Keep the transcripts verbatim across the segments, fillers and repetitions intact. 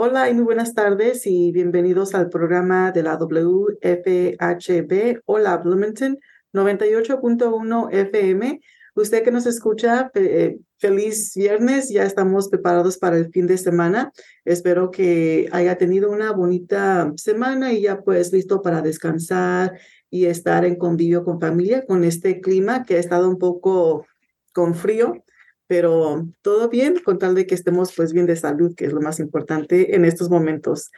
Hola y muy buenas tardes y bienvenidos al programa de la W F H B Hola Bloomington noventa y ocho punto uno F M. Usted que nos escucha, eh, feliz viernes. Ya estamos preparados para el fin de semana. Espero que haya tenido una bonita semana y ya pues listo para descansar y estar en convivio con familia con este clima que ha estado un poco con frío. Pero todo bien, con tal de que estemos pues bien de salud, que es lo más importante en estos momentos.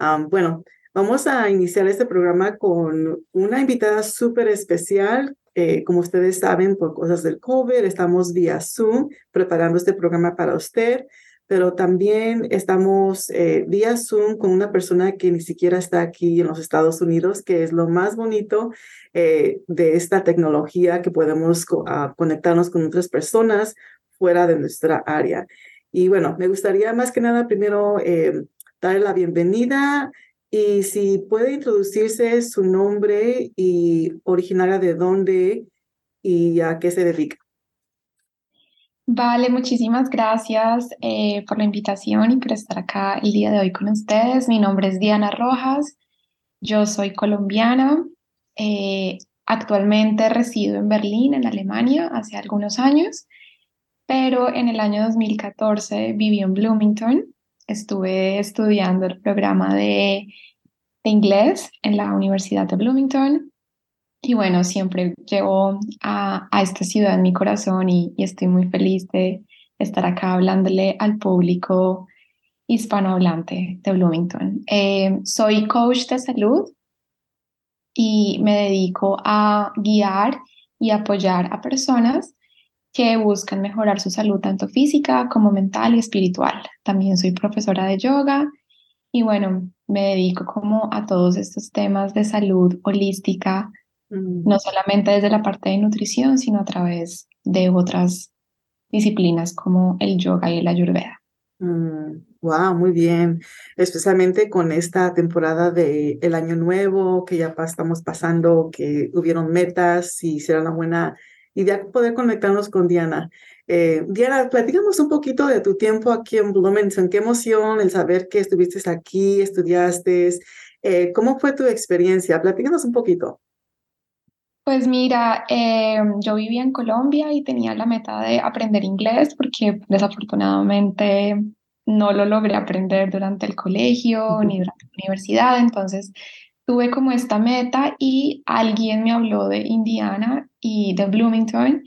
Um, bueno, vamos a iniciar este programa con una invitada súper especial. Eh, como ustedes saben, por cosas del COVID, estamos vía Zoom preparando este programa para usted. Pero también estamos eh, vía Zoom con una persona que ni siquiera está aquí en los Estados Unidos, que es lo más bonito eh, de esta tecnología, que podemos co- uh, conectarnos con otras personas fuera de nuestra área. Y bueno, me gustaría más que nada primero eh, darle la bienvenida y si puede introducirse su nombre y originaria de dónde y a qué se dedica. Vale, muchísimas gracias eh, por la invitación y por estar acá el día de hoy con ustedes. Mi nombre es Diana Rojas, yo soy colombiana, eh, actualmente resido en Berlín, en Alemania, hace algunos años. Pero en el año dos mil catorce viví en Bloomington, estuve estudiando el programa de, de inglés en la Universidad de Bloomington y bueno, siempre llevo a, a esta ciudad en mi corazón y, y estoy muy feliz de estar acá hablándole al público hispanohablante de Bloomington. Eh, soy coach de salud y me dedico a guiar y apoyar a personas que buscan mejorar su salud tanto física como mental y espiritual. También soy profesora de yoga y bueno, me dedico como a todos estos temas de salud holística, mm. no solamente desde la parte de nutrición, sino a través de otras disciplinas como el yoga y el Ayurveda. Mm. Wow, muy bien. Especialmente con esta temporada de el año nuevo que ya estamos pasando, que hubieron metas y será una buena y de poder conectarnos con Diana. Eh, Diana, platícanos un poquito de tu tiempo aquí en Bloomington. Qué emoción el saber que estuviste aquí, estudiaste. Eh, ¿Cómo fue tu experiencia? Platícanos un poquito. Pues mira, eh, yo vivía en Colombia y tenía la meta de aprender inglés porque desafortunadamente no lo logré aprender durante el colegio uh-huh. ni durante la universidad. Entonces tuve como esta meta y alguien me habló de Indiana y de Bloomington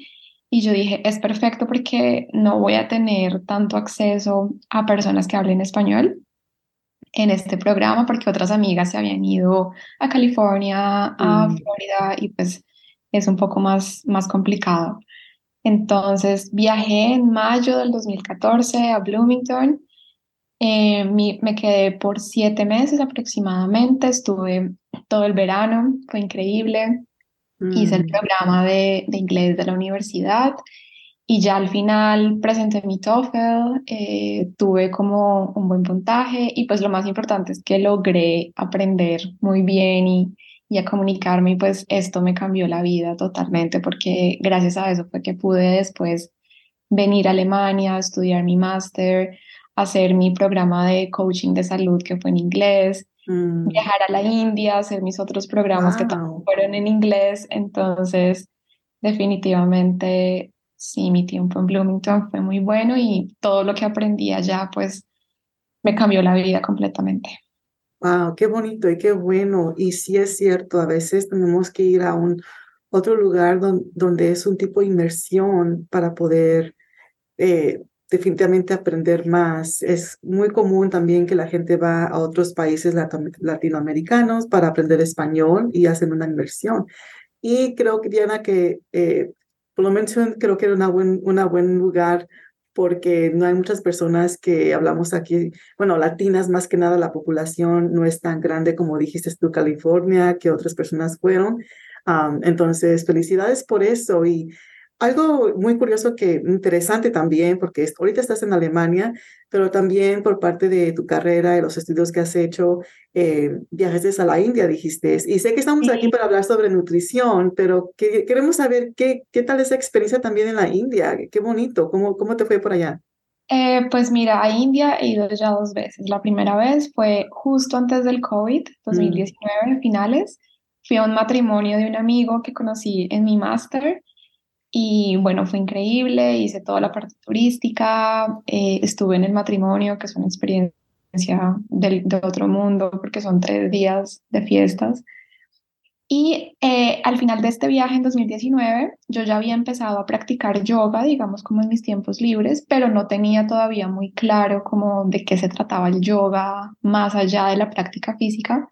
y yo dije, es perfecto porque no voy a tener tanto acceso a personas que hablen español en este programa porque otras amigas se habían ido a California, a mm. Florida y pues es un poco más, más complicado. Entonces viajé en mayo del dos mil catorce a Bloomington. Eh, mi, me quedé por siete meses aproximadamente, estuve todo el verano, fue increíble, mm. hice el programa de, de inglés de la universidad y ya al final presenté mi TOEFL, eh, tuve como un buen puntaje y pues lo más importante es que logré aprender muy bien y, y a comunicarme y pues esto me cambió la vida totalmente porque gracias a eso fue que pude después venir a Alemania, estudiar mi máster, hacer mi programa de coaching de salud que fue en inglés, mm. viajar a la India, hacer mis otros programas wow. que también fueron en inglés. Entonces, definitivamente, sí, mi tiempo en Bloomington fue muy bueno y todo lo que aprendí allá, pues, me cambió la vida completamente. Wow, qué bonito y qué bueno. Y sí es cierto, a veces tenemos que ir a un otro lugar don, donde es un tipo de inmersión para poder eh, definitivamente aprender más. Es muy común también que la gente va a otros países latino- latinoamericanos para aprender español y hacen una inmersión. Y creo que, Diana, que eh, Bloomington creo que era una buen, una buen lugar porque no hay muchas personas que hablamos aquí, bueno, latinas más que nada, la población no es tan grande como dijiste tú, California, que otras personas fueron. Um, entonces, felicidades por eso. Y algo muy curioso, que interesante también, porque ahorita estás en Alemania, pero también por parte de tu carrera, de los estudios que has hecho, eh, viajaste a la India, dijiste. Y sé que estamos sí. aquí para hablar sobre nutrición, pero que, queremos saber qué, qué tal esa experiencia también en la India. Qué bonito, ¿cómo, cómo te fue por allá? Eh, pues mira, a India he ido ya dos veces. La primera vez fue justo antes del COVID, dos mil diecinueve, mm. finales. Fui a un matrimonio de un amigo que conocí en mi máster. Y bueno, fue increíble, hice toda la parte turística, eh, estuve en el matrimonio, que es una experiencia del, de otro mundo, porque son tres días de fiestas. Y eh, al final de este viaje en dos mil diecinueve, yo ya había empezado a practicar yoga, digamos como en mis tiempos libres, pero no tenía todavía muy claro como de qué se trataba el yoga más allá de la práctica física.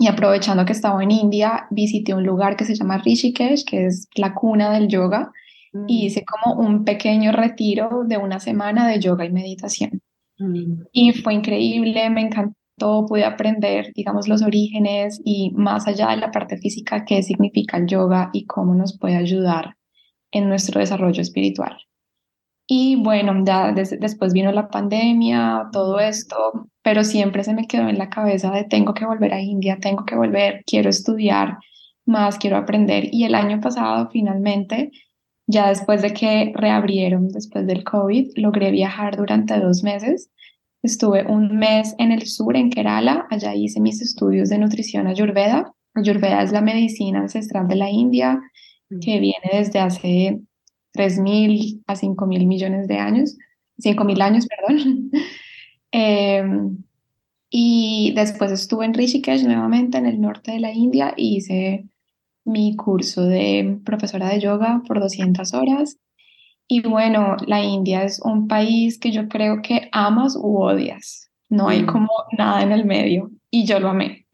Y aprovechando que estaba en India, visité un lugar que se llama Rishikesh, que es la cuna del yoga, mm. y hice como un pequeño retiro de una semana de yoga y meditación. Mm. Y fue increíble, me encantó, pude aprender, digamos, los orígenes y más allá de la parte física, qué significa el yoga y cómo nos puede ayudar en nuestro desarrollo espiritual. Y bueno, ya des- después vino la pandemia, todo esto, pero siempre se me quedó en la cabeza de tengo que volver a India, tengo que volver, quiero estudiar más, quiero aprender. Y el año pasado, finalmente, ya después de que reabrieron después del COVID, logré viajar durante dos meses. Estuve un mes en el sur, en Kerala, allá hice mis estudios de nutrición Ayurveda. Ayurveda es la medicina ancestral de la India, que viene desde hace tres mil a cinco mil millones de años, cinco mil años, perdón. eh, y después estuve en Rishikesh nuevamente, en el norte de la India, y hice mi curso de profesora de yoga por doscientas horas. Y bueno, la India es un país que yo creo que amas u odias. No hay como nada en el medio. Y yo lo amé.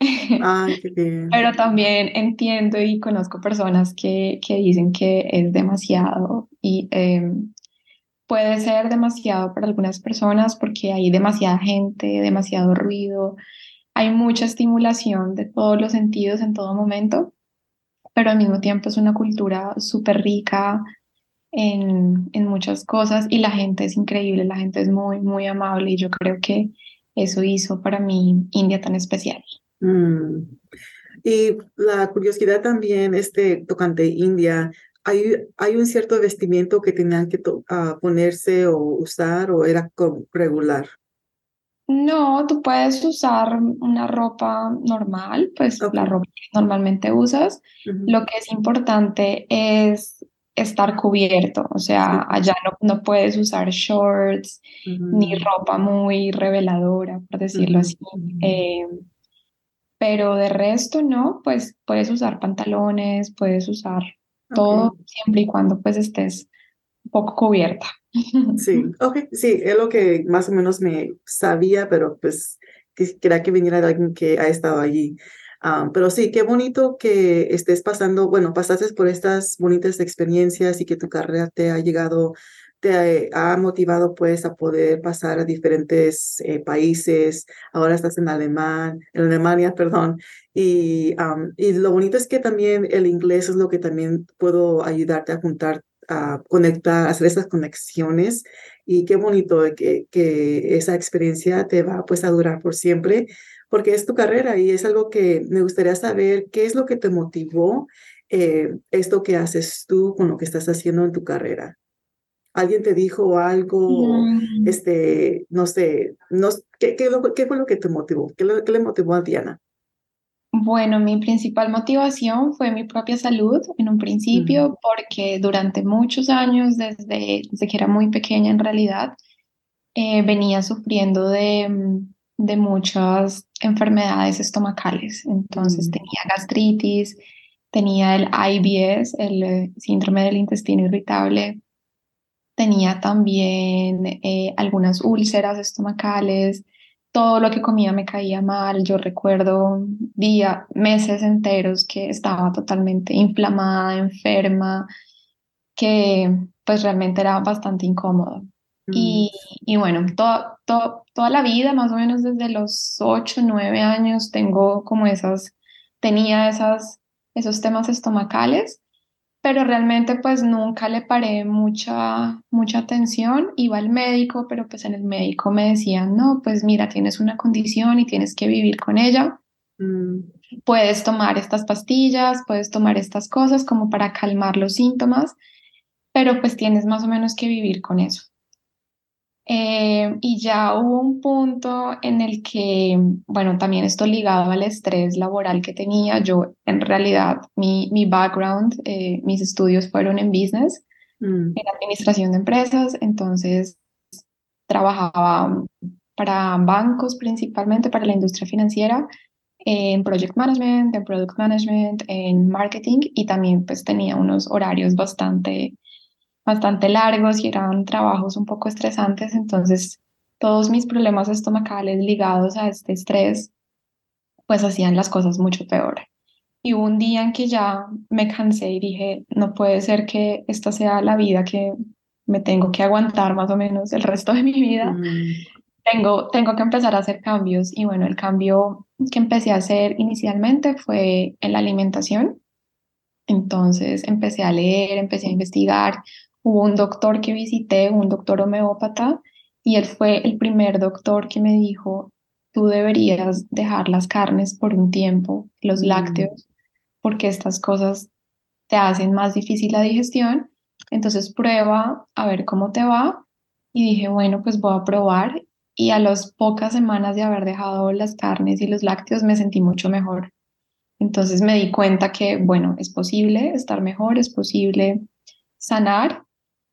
Ay, qué bien. Pero también entiendo y conozco personas que, que dicen que es demasiado y eh, puede ser demasiado para algunas personas porque hay demasiada gente, demasiado ruido, hay mucha estimulación de todos los sentidos en todo momento, pero al mismo tiempo es una cultura súper rica en, en muchas cosas y la gente es increíble, la gente es muy, muy amable y yo creo que eso hizo para mí India tan especial. Mm. Y la curiosidad también, este, tocante India, ¿hay, hay un cierto vestimiento que tenían que to- uh, ponerse o usar o era co- regular? No, tú puedes usar una ropa normal, pues okay. La ropa que normalmente usas. Uh-huh. Lo que es importante es estar cubierto, o sea, allá no, no puedes usar shorts, uh-huh. ni ropa muy reveladora, por decirlo uh-huh. así, eh, pero de resto no, pues puedes usar pantalones, puedes usar okay. todo, siempre y cuando pues estés un poco cubierta. Sí, okay, sí, es lo que más o menos me sabía, pero pues quería que viniera alguien que ha estado allí. Um, pero sí, qué bonito que estés pasando, bueno, pasaste por estas bonitas experiencias y que tu carrera te ha llegado, te ha, ha motivado pues a poder pasar a diferentes eh, países. Ahora estás en, Alemán, en Alemania, perdón, y, um, y lo bonito es que también el inglés es lo que también puedo ayudarte a juntar, a conectar, a hacer esas conexiones. Y qué bonito que, que esa experiencia te va pues a durar por siempre, porque es tu carrera y es algo que me gustaría saber qué es lo que te motivó eh, esto que haces tú con lo que estás haciendo en tu carrera. ¿Alguien te dijo algo? Mm. Este, no sé, no, ¿qué, qué, ¿qué fue lo que te motivó? ¿Qué, lo, ¿Qué le motivó a Diana? Bueno, mi principal motivación fue mi propia salud en un principio, mm. porque durante muchos años, desde, desde que era muy pequeña en realidad, eh, venía sufriendo de... de muchas enfermedades estomacales, entonces tenía gastritis, tenía el I B S, el síndrome del intestino irritable, tenía también eh, algunas úlceras estomacales, todo lo que comía me caía mal, yo recuerdo días, meses enteros que estaba totalmente inflamada, enferma, que pues realmente era bastante incómodo. Mm. Y, y bueno, to, to, toda la vida, más o menos desde los ocho, nueve años, tengo como esas, tenía esas, esos temas estomacales, pero realmente pues nunca le paré mucha, mucha atención. Iba al médico, pero pues en el médico me decían, no, pues mira, tienes una condición y tienes que vivir con ella. Mm. Puedes tomar estas pastillas, puedes tomar estas cosas como para calmar los síntomas, pero pues tienes más o menos que vivir con eso. Eh, y ya hubo un punto en el que, bueno, también esto ligado al estrés laboral que tenía. Yo, en realidad, mi, mi background, eh, mis estudios fueron en business, mm. en administración de empresas. Entonces, trabajaba para bancos principalmente, para la industria financiera, en project management, en product management, en marketing, y también pues tenía unos horarios bastante... bastante largos y eran trabajos un poco estresantes, entonces todos mis problemas estomacales ligados a este estrés pues hacían las cosas mucho peor. Y hubo un día en que ya me cansé y dije, no puede ser que esta sea la vida que me tengo que aguantar más o menos el resto de mi vida. Mm. Tengo, tengo que empezar a hacer cambios. Y bueno, el cambio que empecé a hacer inicialmente fue en la alimentación. Entonces empecé a leer, empecé a investigar. Hubo un doctor que visité, un doctor homeópata, y él fue el primer doctor que me dijo, tú deberías dejar las carnes por un tiempo, los lácteos, porque estas cosas te hacen más difícil la digestión. Entonces prueba a ver cómo te va. Y dije, bueno, pues voy a probar. Y a las pocas semanas de haber dejado las carnes y los lácteos me sentí mucho mejor. Entonces me di cuenta que, bueno, es posible estar mejor, es posible sanar.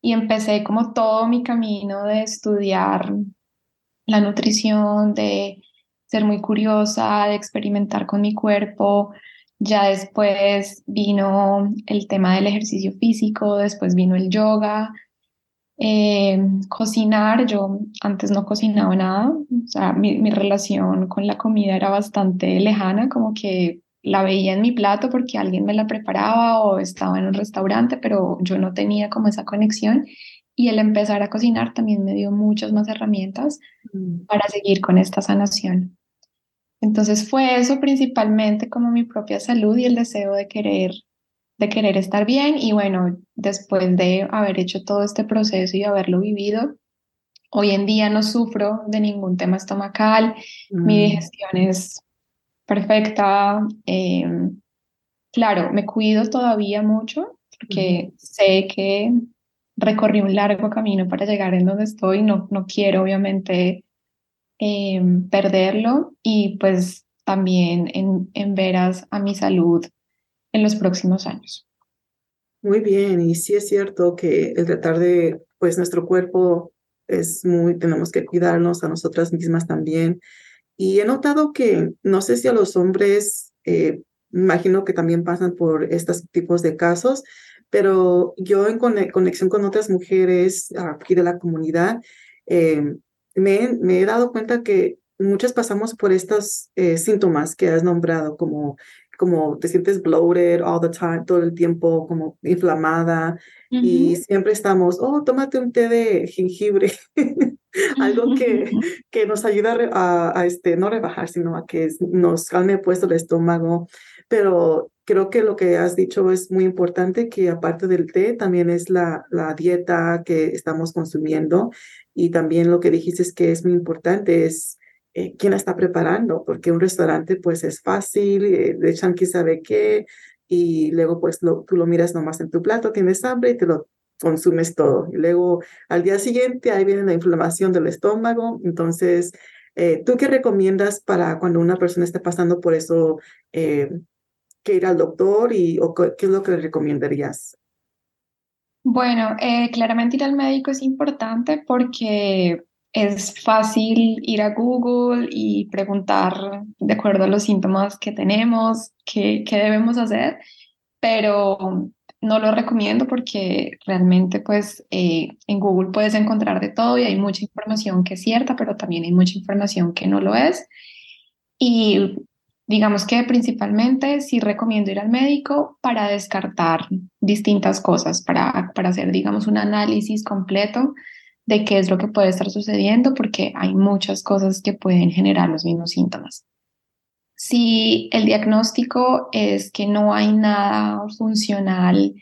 Y empecé como todo mi camino de estudiar la nutrición, de ser muy curiosa, de experimentar con mi cuerpo. Ya después vino el tema del ejercicio físico, después vino el yoga, eh, cocinar. Yo antes no cocinaba nada, o sea, mi, mi relación con la comida era bastante lejana, como que la veía en mi plato porque alguien me la preparaba o estaba en un restaurante, pero yo no tenía como esa conexión. Y el empezar a cocinar también me dio muchas más herramientas mm. para seguir con esta sanación. Entonces fue eso principalmente, como mi propia salud y el deseo de querer, de querer estar bien. Y bueno, después de haber hecho todo este proceso y haberlo vivido, hoy en día no sufro de ningún tema estomacal. Mm. Mi digestión es perfecta. Eh, claro, me cuido todavía mucho porque uh-huh. sé que recorrí un largo camino para llegar en donde estoy. No, no quiero obviamente eh, perderlo, y pues también en, en veras a mi salud en los próximos años. Muy bien, y sí es cierto que el tratar de, pues nuestro cuerpo es muy, tenemos que cuidarnos a nosotras mismas también. Y he notado que, no sé si a los hombres, eh, imagino que también pasan por estos tipos de casos, pero yo en conexión con otras mujeres aquí de la comunidad, eh, me, me he dado cuenta que muchas pasamos por estos eh, síntomas que has nombrado, como, como te sientes bloated all the time, todo el tiempo, como inflamada, uh-huh. y siempre estamos, oh, tómate un té de jengibre. Algo que, que nos ayuda a, a este, no rebajar, sino a que nos calme puesto el estómago. Pero creo que lo que has dicho es muy importante, que aparte del té también es la, la dieta que estamos consumiendo, y también lo que dijiste es que es muy importante es eh, quién la está preparando, porque un restaurante pues es fácil, eh, le echan quién sabe qué, y luego pues lo, tú lo miras nomás en tu plato, tienes hambre y te lo consumes todo, y luego al día siguiente ahí viene la inflamación del estómago. Entonces, eh, ¿tú qué recomiendas para cuando una persona esté pasando por eso, eh, que ir al doctor, y o qué es lo que le recomendarías? Bueno, eh, claramente ir al médico es importante porque es fácil ir a Google y preguntar de acuerdo a los síntomas que tenemos, qué, qué debemos hacer. pero no lo recomiendo porque realmente pues eh, en Google puedes encontrar de todo y hay mucha información que es cierta, pero también hay mucha información que no lo es. Y digamos que principalmente sí recomiendo ir al médico para descartar distintas cosas, para, para hacer digamos un análisis completo de qué es lo que puede estar sucediendo, porque hay muchas cosas que pueden generar los mismos síntomas. Si el diagnóstico es que no hay nada funcional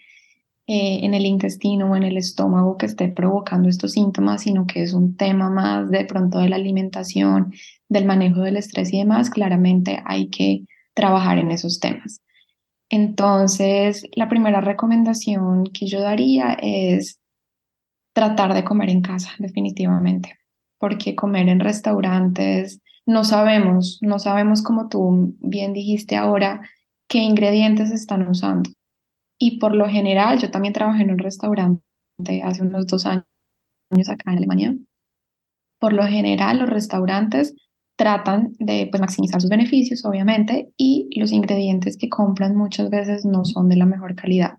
eh, en el intestino o en el estómago que esté provocando estos síntomas, sino que es un tema más de pronto de la alimentación, del manejo del estrés y demás, claramente hay que trabajar en esos temas. Entonces, la primera recomendación que yo daría es tratar de comer en casa, definitivamente, porque comer en restaurantes... No sabemos, no sabemos como tú bien dijiste ahora, qué ingredientes están usando. Y por lo general, yo también trabajé en un restaurante hace unos dos años acá en Alemania. Por lo general, los restaurantes tratan de pues, maximizar sus beneficios, obviamente, y los ingredientes que compran muchas veces no son de la mejor calidad.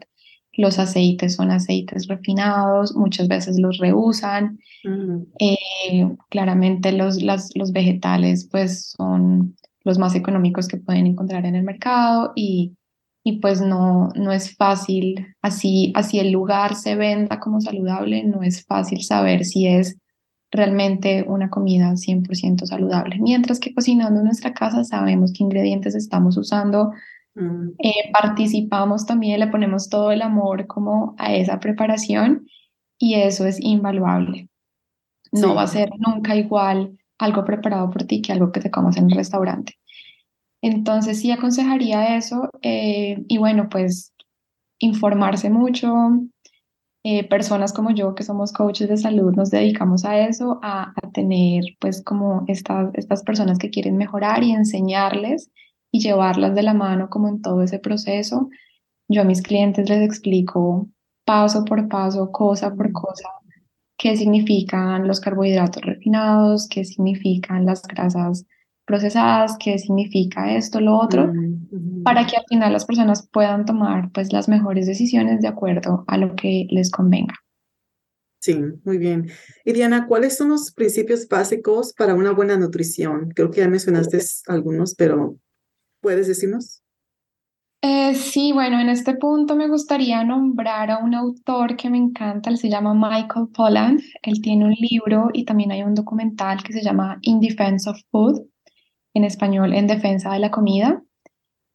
Los aceites son aceites refinados, muchas veces los reusan. Uh-huh. Eh, claramente los, las, los vegetales pues, son los más económicos que pueden encontrar en el mercado y, y pues no, no es fácil, así, así el lugar se venda como saludable, no es fácil saber si es realmente una comida cien por ciento saludable. Mientras que cocinando en nuestra casa sabemos qué ingredientes estamos usando. Mm. Eh, participamos también, le ponemos todo el amor como a esa preparación y eso es invaluable. No sí. va a ser nunca igual algo preparado por ti que algo que te comas en el restaurante. Entonces sí aconsejaría eso eh, y bueno pues informarse mucho. Eh, personas como yo que somos coaches de salud nos dedicamos a eso, a, a tener pues como estas, estas personas que quieren mejorar y enseñarles y llevarlas de la mano como en todo ese proceso. Yo a mis clientes les explico paso por paso, cosa por cosa, qué significan los carbohidratos refinados, qué significan las grasas procesadas, qué significa esto, lo otro, mm-hmm. para que al final las personas puedan tomar pues, las mejores decisiones de acuerdo a lo que les convenga. Sí, muy bien. Y Diana, ¿cuáles son los principios básicos para una buena nutrición? Creo que ya mencionaste algunos, pero... ¿Puedes decirnos? Eh, sí, bueno, en este punto me gustaría nombrar a un autor que me encanta, él se llama Michael Pollan, él tiene un libro y también hay un documental que se llama In Defense of Food, en español, En Defensa de la Comida.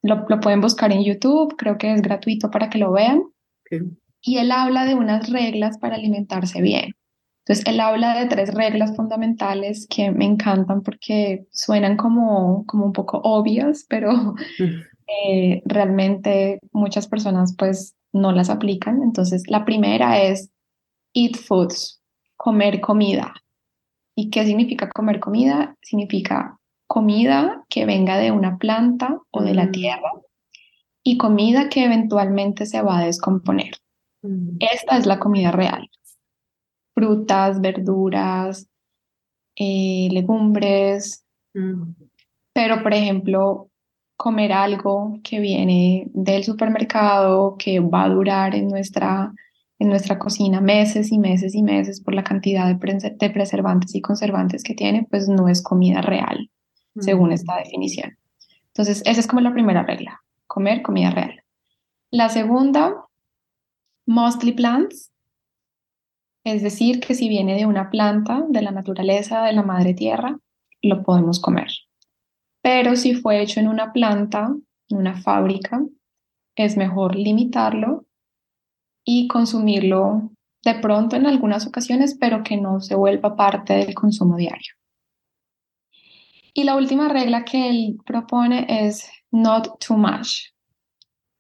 Lo, lo pueden buscar en YouTube, creo que es gratuito para que lo vean. Okay. Y él habla de unas reglas para alimentarse bien. Entonces, él habla de tres reglas fundamentales que me encantan porque suenan como, como un poco obvias, pero eh, realmente muchas personas pues no las aplican. Entonces, la primera es eat foods, comer comida. ¿Y qué significa comer comida? Significa comida que venga de una planta o de la tierra y comida que eventualmente se va a descomponer. Esta es la comida real. Frutas, verduras, eh, legumbres, mm. pero por ejemplo, comer algo que viene del supermercado, que va a durar en nuestra, en nuestra cocina meses y meses y meses por la cantidad de, pre- de preservantes y conservantes que tiene, pues no es comida real, mm. según esta definición. Entonces, esa es como la primera regla, comer comida real. La segunda, mostly plants. Es decir, que si viene de una planta, de la naturaleza, de la madre tierra, lo podemos comer. Pero si fue hecho en una planta, en una fábrica, es mejor limitarlo y consumirlo de pronto en algunas ocasiones, pero que no se vuelva parte del consumo diario. Y la última regla que él propone es not too much,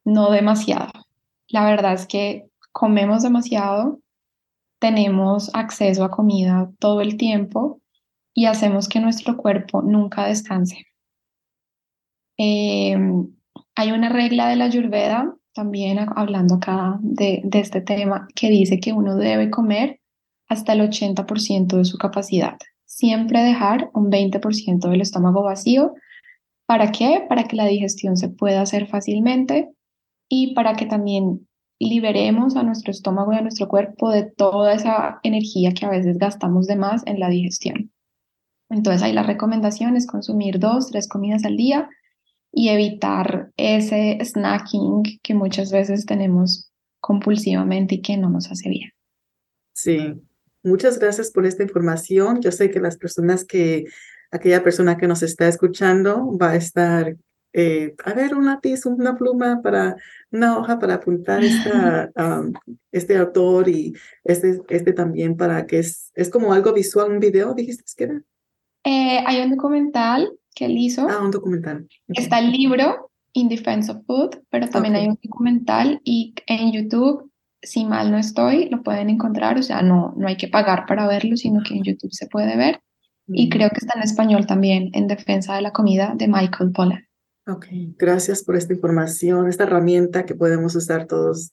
no demasiado. La verdad es que comemos demasiado. Tenemos acceso a comida todo el tiempo y hacemos que nuestro cuerpo nunca descanse. Eh, hay una regla de la Ayurveda, también hablando acá de, de este tema, que dice que uno debe comer hasta el ochenta por ciento de su capacidad. Siempre dejar un veinte por ciento del estómago vacío. ¿Para qué? Para que la digestión se pueda hacer fácilmente y para que también liberemos a nuestro estómago y a nuestro cuerpo de toda esa energía que a veces gastamos de más en la digestión. Entonces ahí la recomendación es consumir dos, tres comidas al día y evitar ese snacking que muchas veces tenemos compulsivamente y que no nos hace bien. Sí, muchas gracias por esta información. Yo sé que las personas que, aquella persona que nos está escuchando va a estar, eh, a ver, un lápiz, una pluma, para una hoja para apuntar esta, um, este autor y este, este también, para que es, es como algo visual, un video, dijiste que era. Eh, hay un documental que él hizo. Ah, un documental. Okay. Está el libro In Defense of Food, pero también okay. hay un documental y en YouTube, si mal no estoy, lo pueden encontrar, o sea, no, no hay que pagar para verlo, sino que en YouTube se puede ver. Mm. Y creo que está en español también, En Defensa de la Comida, de Michael Pollan. Ok, gracias por esta información, esta herramienta que podemos usar todos.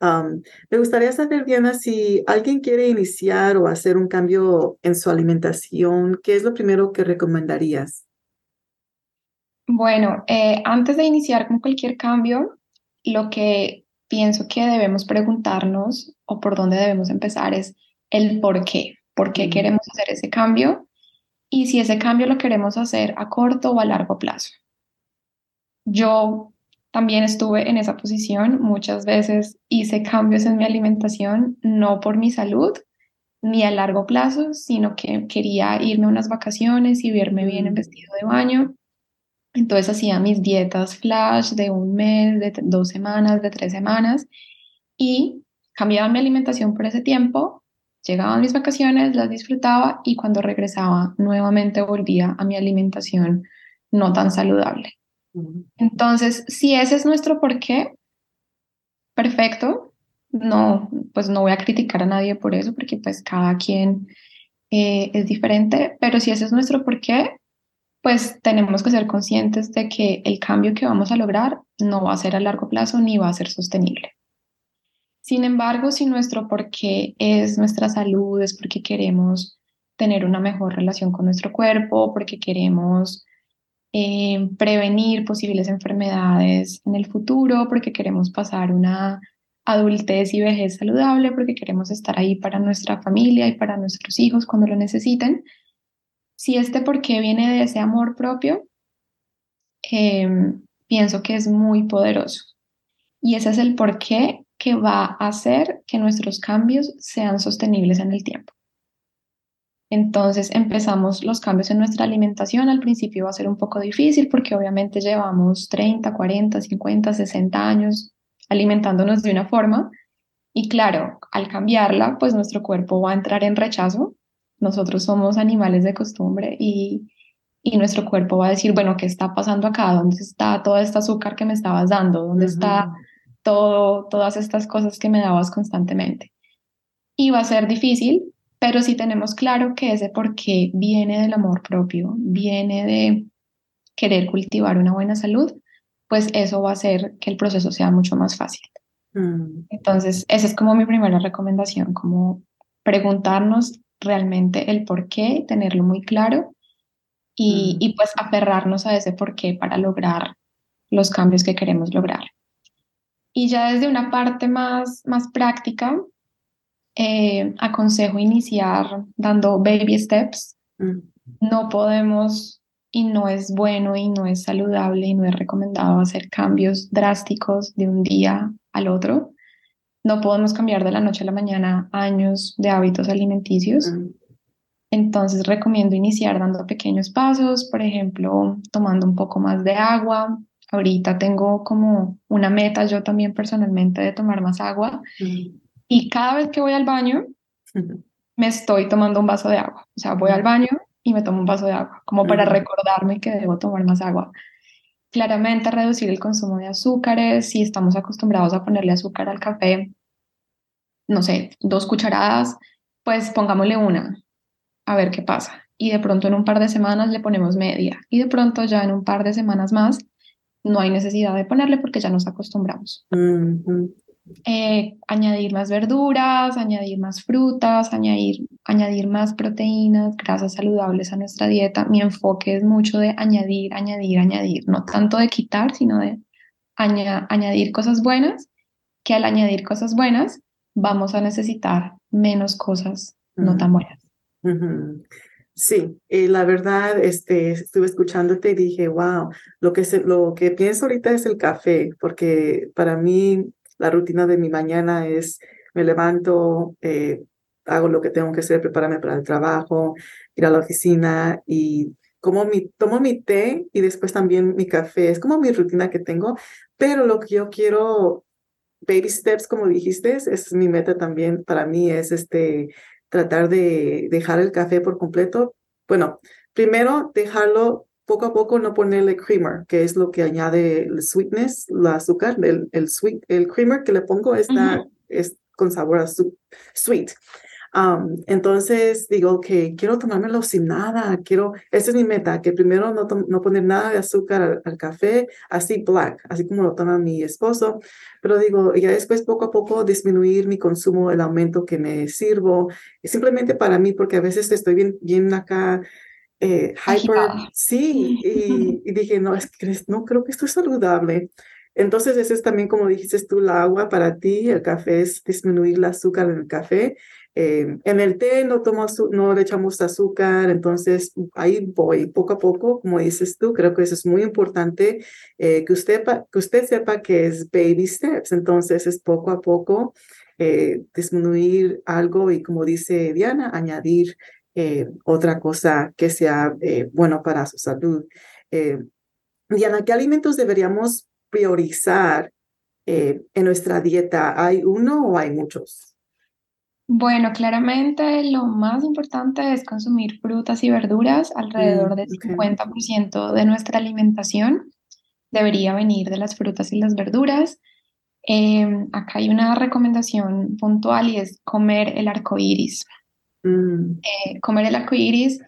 Um, me gustaría saber, Diana, si alguien quiere iniciar o hacer un cambio en su alimentación, ¿qué es lo primero que recomendarías? Bueno, eh, antes de iniciar con cualquier cambio, lo que pienso que debemos preguntarnos o por dónde debemos empezar es el por qué. ¿Por qué queremos hacer ese cambio? Y si ese cambio lo queremos hacer a corto o a largo plazo. Yo también estuve en esa posición. Muchas veces hice cambios en mi alimentación, no por mi salud, ni a largo plazo, sino que quería irme a unas vacaciones y verme bien en vestido de baño. Entonces hacía mis dietas flash de un mes, de dos semanas, de tres semanas y cambiaba mi alimentación por ese tiempo, llegaban mis vacaciones, las disfrutaba y cuando regresaba nuevamente volvía a mi alimentación no tan saludable. Entonces, si ese es nuestro porqué, perfecto, no, pues no voy a criticar a nadie por eso porque pues cada quien eh, es diferente, pero si ese es nuestro porqué, pues tenemos que ser conscientes de que el cambio que vamos a lograr no va a ser a largo plazo ni va a ser sostenible. Sin embargo, si nuestro porqué es nuestra salud, es porque queremos tener una mejor relación con nuestro cuerpo, porque queremos eh, prevenir posibles enfermedades en el futuro, porque queremos pasar una adultez y vejez saludable, porque queremos estar ahí para nuestra familia y para nuestros hijos cuando lo necesiten, si este porqué viene de ese amor propio, eh, pienso que es muy poderoso. Y ese es el porqué que va a hacer que nuestros cambios sean sostenibles en el tiempo. Entonces empezamos los cambios en nuestra alimentación. Al principio va a ser un poco difícil porque obviamente llevamos treinta, cuarenta, cincuenta, sesenta años alimentándonos de una forma. Y claro, al cambiarla, pues nuestro cuerpo va a entrar en rechazo. Nosotros somos animales de costumbre y, y nuestro cuerpo va a decir, bueno, ¿qué está pasando acá? ¿Dónde está todo este azúcar que me estabas dando? ¿Dónde uh-huh. está todo, todas estas cosas que me dabas constantemente? Y va a ser difícil, pero si tenemos claro que ese porqué viene del amor propio, viene de querer cultivar una buena salud, pues eso va a hacer que el proceso sea mucho más fácil. Uh-huh. Entonces, esa es como mi primera recomendación, como preguntarnos realmente el porqué, tenerlo muy claro y, mm. y pues aferrarnos a ese porqué para lograr los cambios que queremos lograr. Y ya desde una parte más, más práctica, eh, aconsejo iniciar dando baby steps. Mm. No podemos y no es bueno y no es saludable y no es recomendado hacer cambios drásticos de un día al otro. No podemos cambiar de la noche a la mañana años de hábitos alimenticios. Entonces recomiendo iniciar dando pequeños pasos, por ejemplo, tomando un poco más de agua. Ahorita tengo como una meta yo también personalmente de tomar más agua. Uh-huh. Y cada vez que voy al baño, uh-huh. me estoy tomando un vaso de agua. O sea, voy al baño y me tomo un vaso de agua, como uh-huh. para recordarme que debo tomar más agua. Claramente reducir el consumo de azúcares. Si estamos acostumbrados a ponerle azúcar al café, no sé, dos cucharadas, pues pongámosle una, a ver qué pasa. Y de pronto en un par de semanas le ponemos media. Y de pronto ya en un par de semanas más no hay necesidad de ponerle porque ya nos acostumbramos. Mm-hmm. Eh, añadir más verduras, añadir más frutas, añadir, añadir más proteínas, grasas saludables a nuestra dieta. Mi enfoque es mucho de añadir, añadir, añadir, no tanto de quitar, sino de aña, añadir cosas buenas, que al añadir cosas buenas vamos a necesitar menos cosas uh-huh. no tan buenas. Uh-huh. Sí, y la verdad, este, estuve escuchándote y dije, wow, lo que, se, lo que pienso ahorita es el café, porque para mí la rutina de mi mañana es, me levanto, eh, hago lo que tengo que hacer, prepararme para el trabajo, ir a la oficina y como mi, tomo mi té y después también mi café. Es como mi rutina que tengo, pero lo que yo quiero, baby steps, como dijiste, es mi meta también para mí, es este... tratar de dejar el café por completo. Bueno, primero dejarlo poco a poco, no ponerle creamer, que es lo que añade el sweetness, el azúcar, el, el, sweet, el creamer que le pongo está, uh-huh. es con sabor a su- sweet. Um, entonces digo, ok, quiero tomármelo sin nada, quiero, esa es mi meta, que primero no, to- no poner nada de azúcar al, al café, así black, así como lo toma mi esposo, pero digo, ya después poco a poco disminuir mi consumo, el aumento que me sirvo, simplemente para mí, porque a veces estoy bien, bien acá, eh, hyper, sí, y, y dije, no, es que no creo que esto es saludable. Entonces ese es también, como dijiste tú, la agua para ti, el café es disminuir el azúcar en el café. Eh, en el té no, tomo azu- no le echamos azúcar, entonces ahí voy poco a poco, como dices tú. Creo que eso es muy importante, eh, que, usted pa- que usted sepa que es baby steps, entonces es poco a poco eh, disminuir algo y, como dice Diana, añadir eh, otra cosa que sea eh, bueno para su salud. Eh, Diana, ¿qué alimentos deberíamos priorizar eh, en nuestra dieta? ¿Hay uno o hay muchos? Bueno, claramente lo más importante es consumir frutas y verduras. Alrededor del okay. cincuenta por ciento de nuestra alimentación debería venir de las frutas y las verduras. Eh, acá hay una recomendación puntual y es comer el arco iris. Mm. Eh, comer el arco iris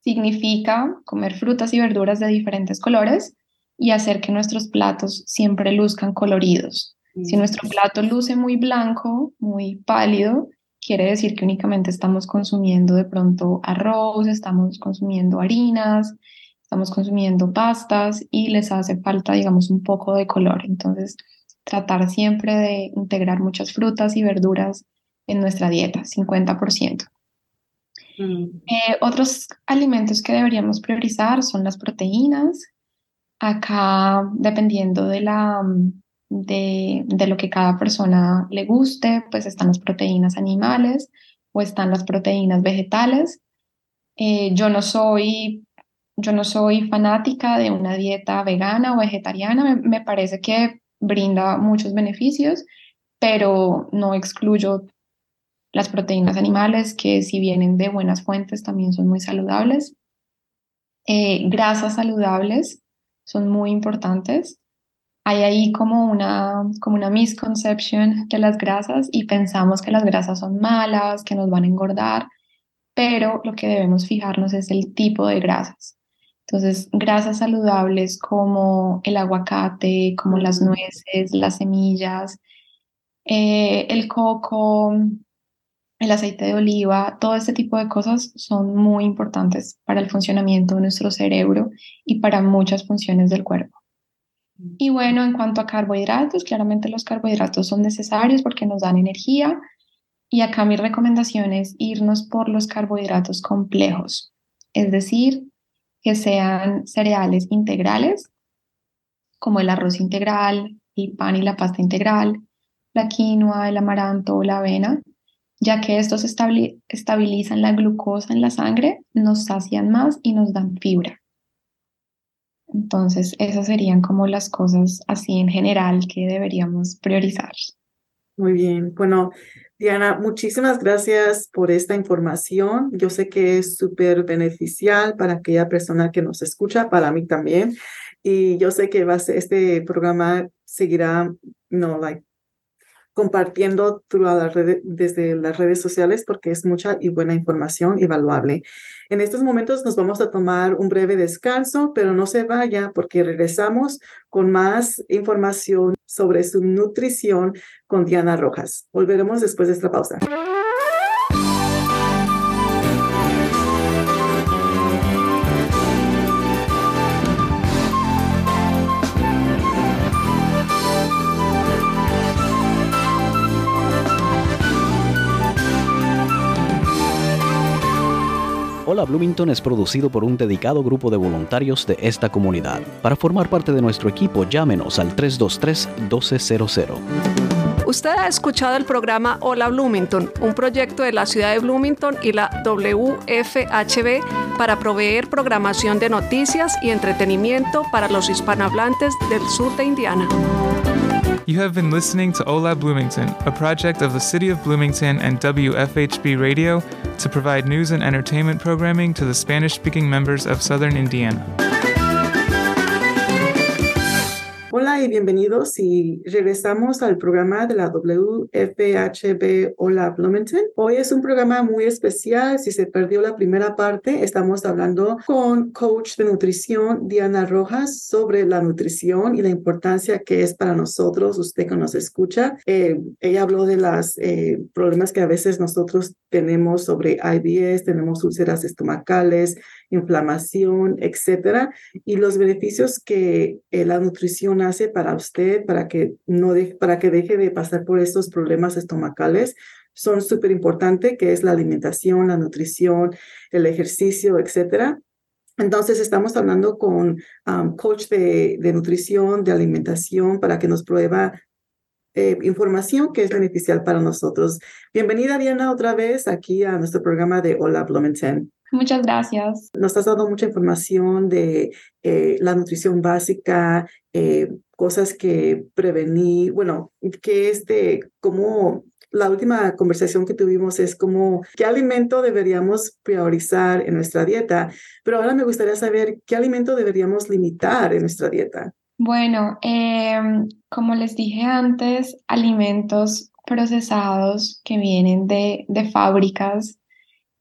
significa comer frutas y verduras de diferentes colores y hacer que nuestros platos siempre luzcan coloridos. Mm. Si nuestro plato luce muy blanco, muy pálido, quiere decir que únicamente estamos consumiendo de pronto arroz, estamos consumiendo harinas, estamos consumiendo pastas y les hace falta, digamos, un poco de color. Entonces, tratar siempre de integrar muchas frutas y verduras en nuestra dieta, cincuenta por ciento. Mm. Eh, otros alimentos que deberíamos priorizar son las proteínas. Acá, dependiendo de la... De, de lo que cada persona le guste, pues están las proteínas animales o están las proteínas vegetales. Eh, yo, no soy, yo no soy fanática de una dieta vegana o vegetariana, me, me parece que brinda muchos beneficios, pero no excluyo las proteínas animales, que si vienen de buenas fuentes también son muy saludables. Eh, grasas saludables son muy importantes. Hay ahí como una, como una misconcepción de las grasas y pensamos que las grasas son malas, que nos van a engordar, pero lo que debemos fijarnos es el tipo de grasas. Entonces, grasas saludables como el aguacate, como las nueces, las semillas, eh, el coco, el aceite de oliva, todo este tipo de cosas son muy importantes para el funcionamiento de nuestro cerebro y para muchas funciones del cuerpo. Y bueno, en cuanto a carbohidratos, claramente los carbohidratos son necesarios porque nos dan energía. Y acá mi recomendación es irnos por los carbohidratos complejos, es decir, que sean cereales integrales, como el arroz integral, el pan y la pasta integral, la quinoa, el amaranto o la avena, ya que estos establi- estabilizan la glucosa en la sangre, nos sacian más y nos dan fibra. Entonces, esas serían como las cosas así en general que deberíamos priorizar. Muy bien. Bueno, Diana, muchísimas gracias por esta información. Yo sé que es súper beneficial para aquella persona que nos escucha, para mí también. Y yo sé que va a ser, este programa seguirá, no, like, compartiendo la red, desde las redes sociales, porque es mucha y buena información y valuable. En estos momentos nos vamos a tomar un breve descanso, pero no se vaya porque regresamos con más información sobre su nutrición con Diana Rojas. Volveremos después de esta pausa. Hola Bloomington es producido por un dedicado grupo de voluntarios de esta comunidad. Para formar parte de nuestro equipo, llámenos al three two three, one two zero zero. Usted ha escuchado el programa Hola Bloomington, un proyecto de la ciudad de Bloomington y la W F H B para proveer programación de noticias y entretenimiento para los hispanohablantes del sur de Indiana. You have been listening to Hola Bloomington, a project of the City of Bloomington and W F H B Radio to provide news and entertainment programming to the Spanish-speaking members of Southern Indiana. Hola y bienvenidos y regresamos al programa de la W F H B Hola Bloomington. Hoy es un programa muy especial. Si se perdió la primera parte, estamos hablando con coach de nutrición Diana Rojas sobre la nutrición y la importancia que es para nosotros, usted que nos escucha. Eh, ella habló de los eh, problemas que a veces nosotros tenemos sobre I B S, tenemos úlceras estomacales, inflamación, etcétera, y los beneficios que eh, la nutrición hace para usted, para que no de, para que deje de pasar por estos problemas estomacales, son súper importantes, que es la alimentación, la nutrición, el ejercicio, etcétera. Entonces estamos hablando con um, coach de, de nutrición, de alimentación, para que nos prueba Eh, información que es beneficial para nosotros. Bienvenida, Diana, otra vez aquí a nuestro programa de Hola Bloomington. Muchas gracias. Nos has dado mucha información de eh, la nutrición básica, eh, cosas que prevenir, bueno, que es de cómo. La última conversación que tuvimos es como qué alimento deberíamos priorizar en nuestra dieta, pero ahora me gustaría saber qué alimento deberíamos limitar en nuestra dieta. Bueno, eh, como les dije antes, alimentos procesados que vienen de, de fábricas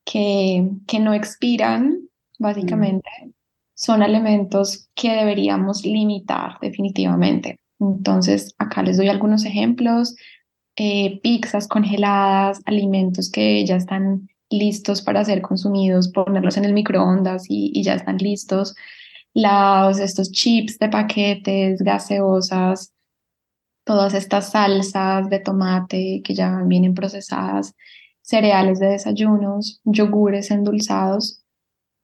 que, que no expiran, básicamente, mm. son alimentos que deberíamos limitar definitivamente. Entonces, acá les doy algunos ejemplos, eh, pizzas congeladas, alimentos que ya están listos para ser consumidos, ponerlos en el microondas y, y ya están listos. Los, estos chips de paquetes, gaseosas, todas estas salsas de tomate que ya vienen procesadas, cereales de desayunos, yogures endulzados,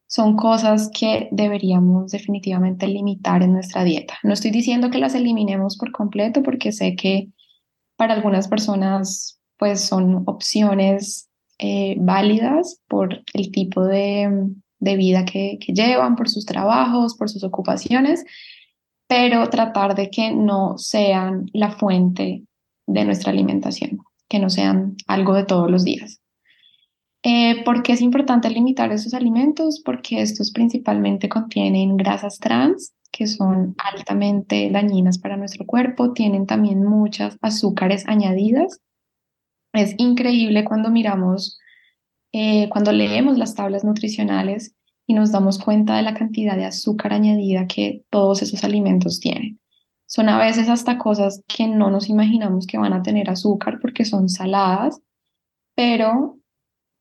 son cosas que deberíamos definitivamente limitar en nuestra dieta. No estoy diciendo que las eliminemos por completo porque sé que para algunas personas pues son opciones eh, válidas por el tipo de... de vida que, que llevan, por sus trabajos, por sus ocupaciones, pero tratar de que no sean la fuente de nuestra alimentación, que no sean algo de todos los días. Eh, ¿Por qué es importante limitar esos alimentos? Porque estos principalmente contienen grasas trans, que son altamente dañinas para nuestro cuerpo, tienen también muchas azúcares añadidas. Es increíble cuando miramos Eh, cuando leemos las tablas nutricionales y nos damos cuenta de la cantidad de azúcar añadida que todos esos alimentos tienen. Son a veces hasta cosas que no nos imaginamos que van a tener azúcar porque son saladas, pero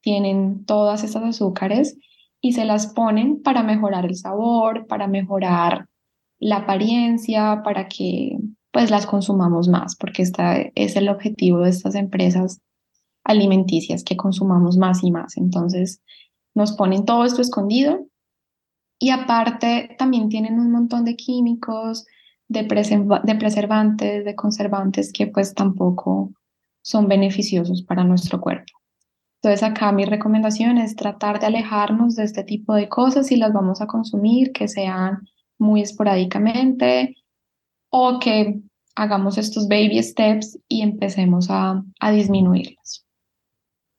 tienen todas estas azúcares y se las ponen para mejorar el sabor, para mejorar la apariencia, para que pues las consumamos más, porque este es el objetivo de estas empresas alimenticias, que consumamos más y más. Entonces nos ponen todo esto escondido y aparte también tienen un montón de químicos, de, preserv- de preservantes, de conservantes que pues tampoco son beneficiosos para nuestro cuerpo. Entonces acá mi recomendación es tratar de alejarnos de este tipo de cosas si las vamos a consumir, que sean muy esporádicamente o que hagamos estos baby steps y empecemos a, a disminuirlas.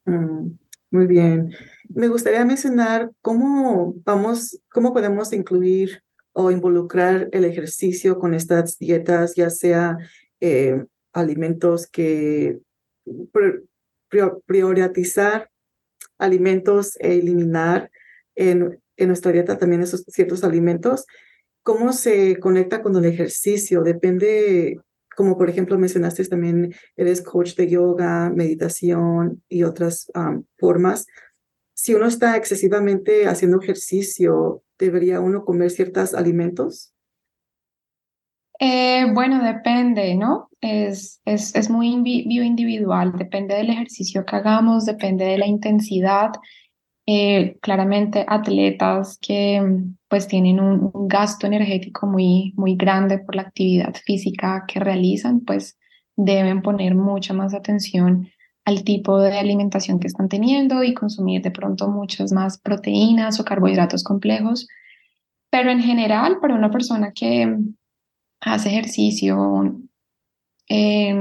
Mm, muy bien. Me gustaría mencionar cómo vamos, cómo podemos incluir o involucrar el ejercicio con estas dietas, ya sea eh, alimentos que priorizar, alimentos eliminar en, en nuestra dieta también esos ciertos alimentos. ¿Cómo se conecta con el ejercicio? Depende, como por ejemplo mencionaste también, eres coach de yoga, meditación y otras um, formas. Si uno está excesivamente haciendo ejercicio, ¿debería uno comer ciertos alimentos? Eh, bueno, depende, ¿no? Es, es, es muy bioindividual, depende del ejercicio que hagamos, depende de la intensidad. eh, claramente atletas que pues tienen un, un gasto energético muy, muy grande por la actividad física que realizan, pues deben poner mucha más atención al tipo de alimentación que están teniendo y consumir de pronto muchas más proteínas o carbohidratos complejos. Pero en general, para una persona que hace ejercicio, eh,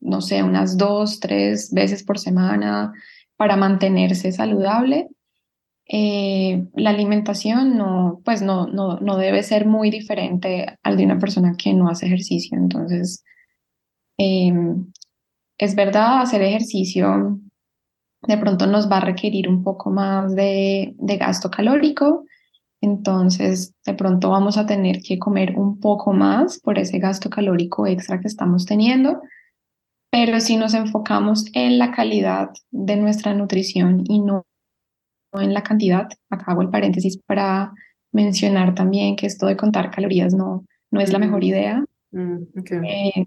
no sé, unas dos, tres veces por semana para mantenerse saludable, eh, la alimentación no, pues no, no, no debe ser muy diferente al de una persona que no hace ejercicio. Entonces, eh, es verdad, hacer ejercicio de pronto nos va a requerir un poco más de, de gasto calórico. Entonces, de pronto vamos a tener que comer un poco más por ese gasto calórico extra que estamos teniendo. Pero si nos enfocamos en la calidad de nuestra nutrición y no en la cantidad, acá hago el paréntesis para mencionar también que esto de contar calorías no, no es la mejor idea. Mm, okay. eh,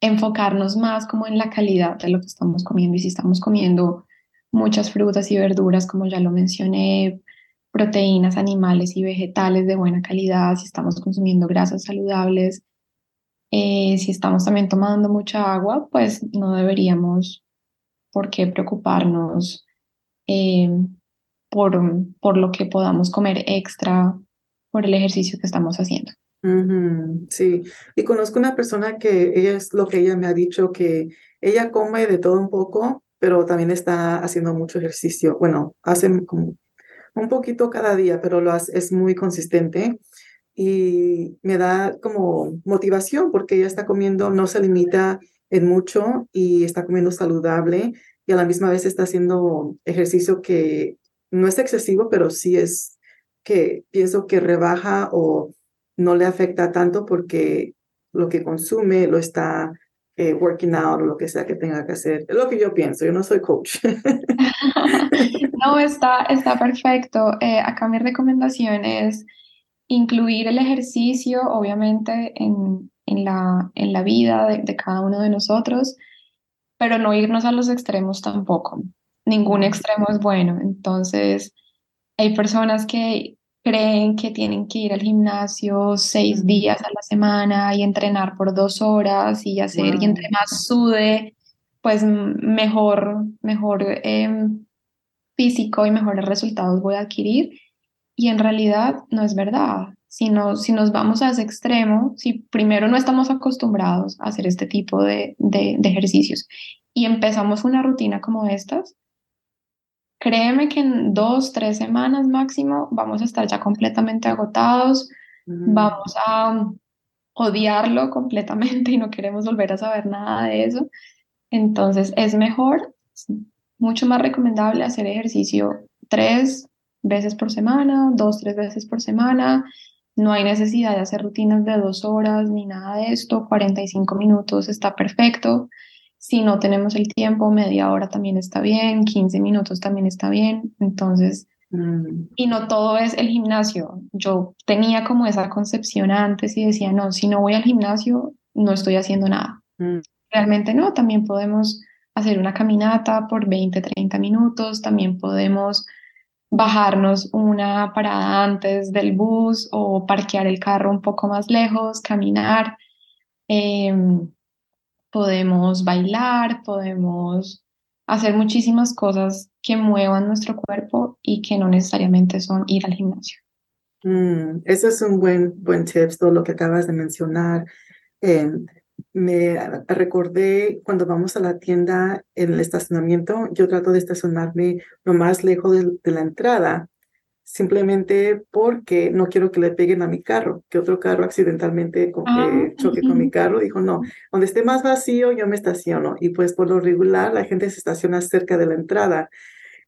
enfocarnos más como en la calidad de lo que estamos comiendo. Y si estamos comiendo muchas frutas y verduras, como ya lo mencioné, proteínas animales y vegetales de buena calidad, si estamos consumiendo grasas saludables, eh, si estamos también tomando mucha agua, pues no deberíamos por qué preocuparnos eh, por, por lo que podamos comer extra por el ejercicio que estamos haciendo. Uh-huh, sí, y conozco una persona que ella es lo que ella me ha dicho, que ella come de todo un poco, pero también está haciendo mucho ejercicio. Bueno, hace como un poquito cada día, pero lo hace, es muy consistente y me da como motivación porque ella está comiendo, no se limita en mucho y está comiendo saludable y a la misma vez está haciendo ejercicio que no es excesivo, pero sí es que pienso que rebaja o no le afecta tanto porque lo que consume lo está eh, working out o lo que sea que tenga que hacer. Es lo que yo pienso, yo no soy coach. No, está, está perfecto. Eh, acá mi recomendación es incluir el ejercicio, obviamente, en, en, la, en la vida de, de cada uno de nosotros, pero no irnos a los extremos tampoco. Ningún extremo es bueno. Entonces, hay personas que creen que tienen que ir al gimnasio seis días a la semana y entrenar por dos horas y hacer, wow. Y entre más sude, pues mejor, mejor eh, físico y mejores resultados voy a adquirir, y en realidad no es verdad. Si, no, si nos vamos a ese extremo, si primero no estamos acostumbrados a hacer este tipo de, de, de ejercicios y empezamos una rutina como estas, créeme que en dos, tres semanas máximo vamos a estar ya completamente agotados, uh-huh. Vamos a um, odiarlo completamente y no queremos volver a saber nada de eso. Entonces es mejor, mucho más recomendable hacer ejercicio tres veces por semana, dos, tres veces por semana. No hay necesidad de hacer rutinas de dos horas ni nada de esto, cuarenta y cinco minutos está perfecto. Si no tenemos el tiempo, media hora también está bien, quince minutos también está bien. Entonces, mm. Y no todo es el gimnasio. Yo tenía como esa concepción antes y decía, no, si no voy al gimnasio, no estoy haciendo nada. Mm. Realmente no, también podemos hacer una caminata por veinte, treinta minutos, también podemos bajarnos una parada antes del bus o parquear el carro un poco más lejos, caminar, eh, podemos bailar, podemos hacer muchísimas cosas que muevan nuestro cuerpo y que no necesariamente son ir al gimnasio. Mm, eso es un buen, buen tip, todo lo que acabas de mencionar. Eh, me recordé cuando vamos a la tienda en el estacionamiento, yo trato de estacionarme lo más lejos de, de la entrada, simplemente porque no quiero que le peguen a mi carro, que otro carro accidentalmente con, ah, eh, choque uh-huh. con mi carro. Dijo, no, donde esté más vacío yo me estaciono. Y pues por lo regular la gente se estaciona cerca de la entrada.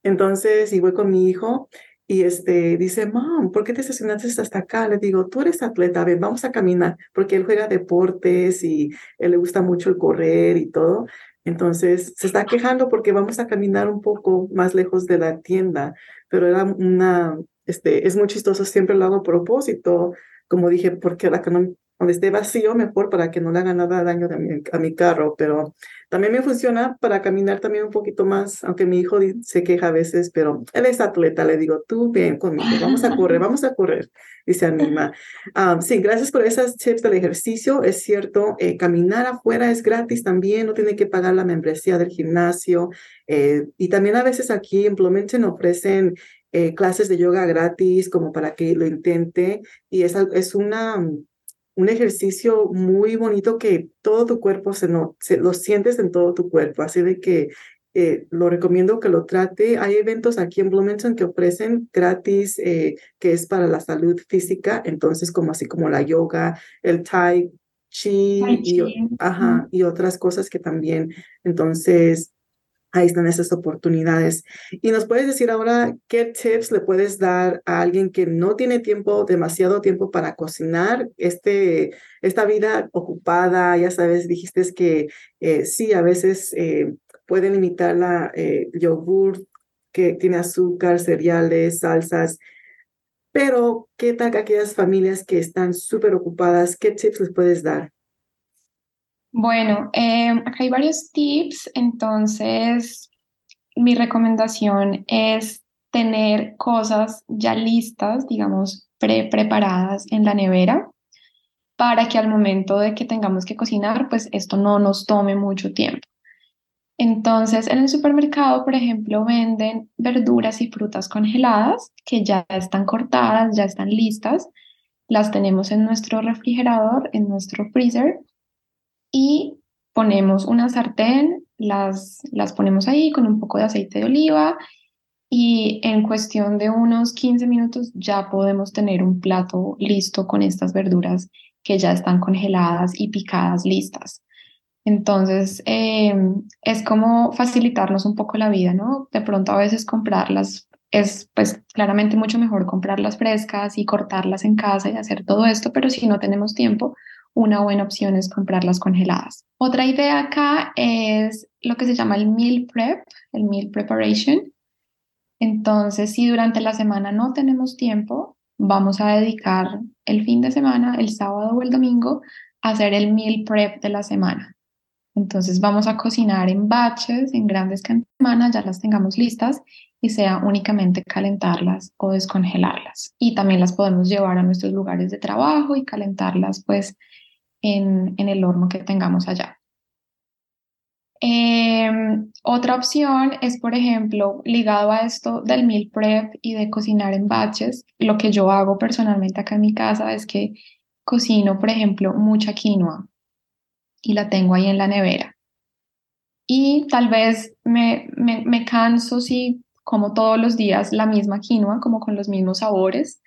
Entonces, y voy con mi hijo y este, dice, mom, ¿por qué te estacionaste hasta acá? Le digo, tú eres atleta, ven, vamos a caminar. Porque él juega deportes y él le gusta mucho el correr y todo. Entonces, se está quejando porque vamos a caminar un poco más lejos de la tienda. Pero era una... Este, es muy chistoso, siempre lo hago a propósito, como dije, porque la, donde esté vacío, mejor, para que no le haga nada daño a mi, a mi carro. Pero también me funciona para caminar también un poquito más, aunque mi hijo se queja a veces, pero él es atleta, le digo, tú ven conmigo, vamos a correr, vamos a correr, y se anima. Um, sí, gracias por esas tips del ejercicio, es cierto, eh, caminar afuera es gratis también, no tiene que pagar la membresía del gimnasio, eh, y también a veces aquí en Bloomington ofrecen eh, clases de yoga gratis, como para que lo intente, y es, es una... un ejercicio muy bonito que todo tu cuerpo se, no, se lo sientes en todo tu cuerpo, así de que eh, lo recomiendo que lo trate. Hay eventos aquí en Bloomington que ofrecen gratis, eh, que es para la salud física, entonces como así como la yoga, el tai chi, tai chi. Y, ajá, y otras cosas que también, entonces ahí están esas oportunidades. Y nos puedes decir ahora qué tips le puedes dar a alguien que no tiene tiempo, demasiado tiempo para cocinar, este, esta vida ocupada. Ya sabes, dijiste que eh, sí, a veces eh, pueden limitar la eh, yogur que tiene azúcar, cereales, salsas. Pero, ¿qué tal aquellas familias que están súper ocupadas? ¿Qué tips les puedes dar? Bueno, eh, acá hay varios tips, entonces mi recomendación es tener cosas ya listas, digamos, pre preparadas en la nevera, para que al momento de que tengamos que cocinar, pues esto no nos tome mucho tiempo. Entonces, en el supermercado, por ejemplo, venden verduras y frutas congeladas que ya están cortadas, ya están listas, las tenemos en nuestro refrigerador, en nuestro freezer, y ponemos una sartén, las, las ponemos ahí con un poco de aceite de oliva y en cuestión de unos quince minutos ya podemos tener un plato listo con estas verduras que ya están congeladas y picadas listas. Entonces eh, es como facilitarnos un poco la vida, ¿no? De pronto a veces comprarlas es pues claramente mucho mejor comprarlas frescas y cortarlas en casa y hacer todo esto, pero si no tenemos tiempo, una buena opción es comprarlas congeladas. Otra idea acá es lo que se llama el meal prep, el meal preparation. Entonces, si durante la semana no tenemos tiempo, vamos a dedicar el fin de semana, el sábado o el domingo, a hacer el meal prep de la semana. Entonces, vamos a cocinar en batches, en grandes cantidades, ya las tengamos listas, y sea únicamente calentarlas o descongelarlas. Y también las podemos llevar a nuestros lugares de trabajo y calentarlas, pues, En, en el horno que tengamos allá. Eh, otra opción es, por ejemplo, ligado a esto del meal prep y de cocinar en batches, lo que yo hago personalmente acá en mi casa es que cocino, por ejemplo, mucha quinoa y la tengo ahí en la nevera. Y tal vez me, me, me canso si como todos los días la misma quinoa, como con los mismos sabores.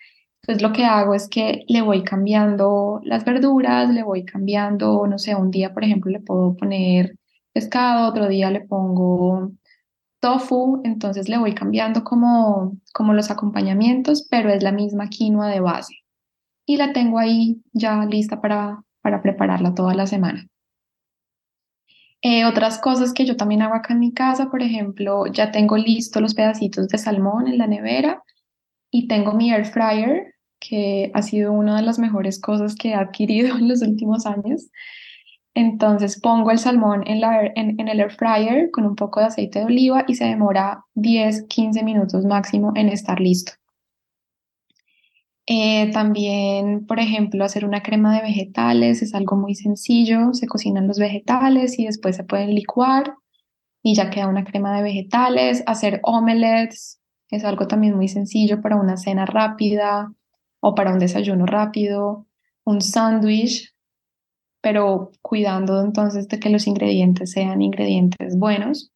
Entonces lo que hago es que le voy cambiando las verduras, le voy cambiando, no sé, un día por ejemplo le puedo poner pescado, otro día le pongo tofu, entonces le voy cambiando como, como los acompañamientos, pero es la misma quinoa de base. Y la tengo ahí ya lista para, para prepararla toda la semana. Eh, otras cosas que yo también hago acá en mi casa, por ejemplo, ya tengo listos los pedacitos de salmón en la nevera y tengo mi air fryer, que ha sido una de las mejores cosas que he adquirido en los últimos años. Entonces pongo el salmón en, la, en, en el air fryer con un poco de aceite de oliva y se demora diez a quince minutos máximo en estar listo. Eh, también, por ejemplo, hacer una crema de vegetales es algo muy sencillo. Se cocinan los vegetales y después se pueden licuar y ya queda una crema de vegetales. Hacer omelets es algo también muy sencillo para una cena rápida o para un desayuno rápido, un sándwich, pero cuidando entonces de que los ingredientes sean ingredientes buenos.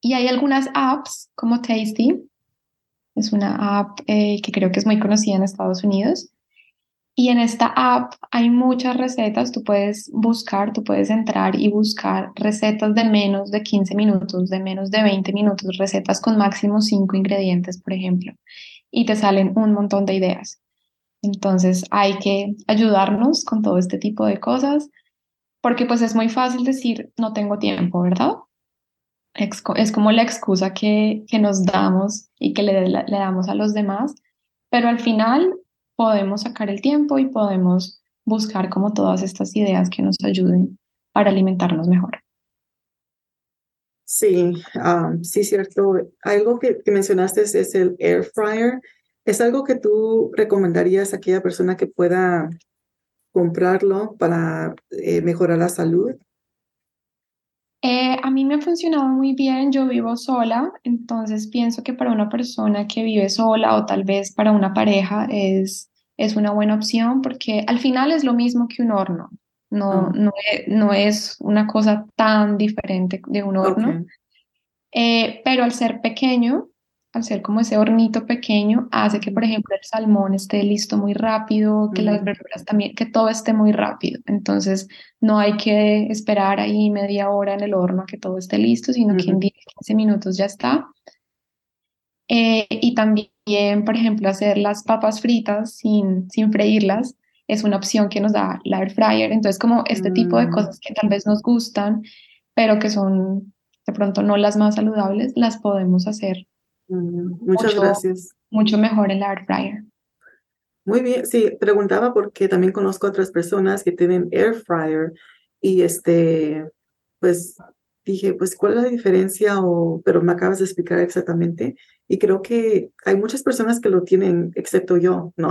Y hay algunas apps como Tasty, es una app eh, que creo que es muy conocida en Estados Unidos, y en esta app hay muchas recetas, tú puedes buscar, tú puedes entrar y buscar recetas de menos de quince minutos, de menos de veinte minutos, recetas con máximo cinco ingredientes, por ejemplo, y te salen un montón de ideas. Entonces hay que ayudarnos con todo este tipo de cosas, porque pues es muy fácil decir no tengo tiempo, ¿verdad? Es como la excusa que, que nos damos y que le, le damos a los demás, pero al final podemos sacar el tiempo y podemos buscar como todas estas ideas que nos ayuden para alimentarnos mejor. Sí, um, sí, cierto. Algo que, que mencionaste es, es el air fryer. ¿Es algo que tú recomendarías a aquella persona que pueda comprarlo para eh, mejorar la salud? Eh, a mí me ha funcionado muy bien. Yo vivo sola, entonces pienso que para una persona que vive sola o tal vez para una pareja es, es una buena opción, porque al final es lo mismo que un horno. No, no, no es una cosa tan diferente de un horno, okay. eh, pero al ser pequeño, al ser como ese hornito pequeño, hace que, por ejemplo, el salmón esté listo muy rápido, que mm. las verduras también, que todo esté muy rápido. Entonces, no hay que esperar ahí media hora en el horno a que todo esté listo, sino mm. que en diez, quince minutos ya está. Eh, y también, por ejemplo, hacer las papas fritas sin, sin freírlas, es una opción que nos da la air fryer. Entonces, como este mm. tipo de cosas que tal vez nos gustan, pero que son de pronto no las más saludables, las podemos hacer. Mm. Muchas mucho, gracias. Mucho mejor en la air fryer. Muy bien, sí, preguntaba porque también conozco a otras personas que tienen air fryer y este, pues dije, pues ¿cuál es la diferencia? O, pero me acabas de explicar exactamente. Y creo que hay muchas personas que lo tienen, excepto yo, ¿no?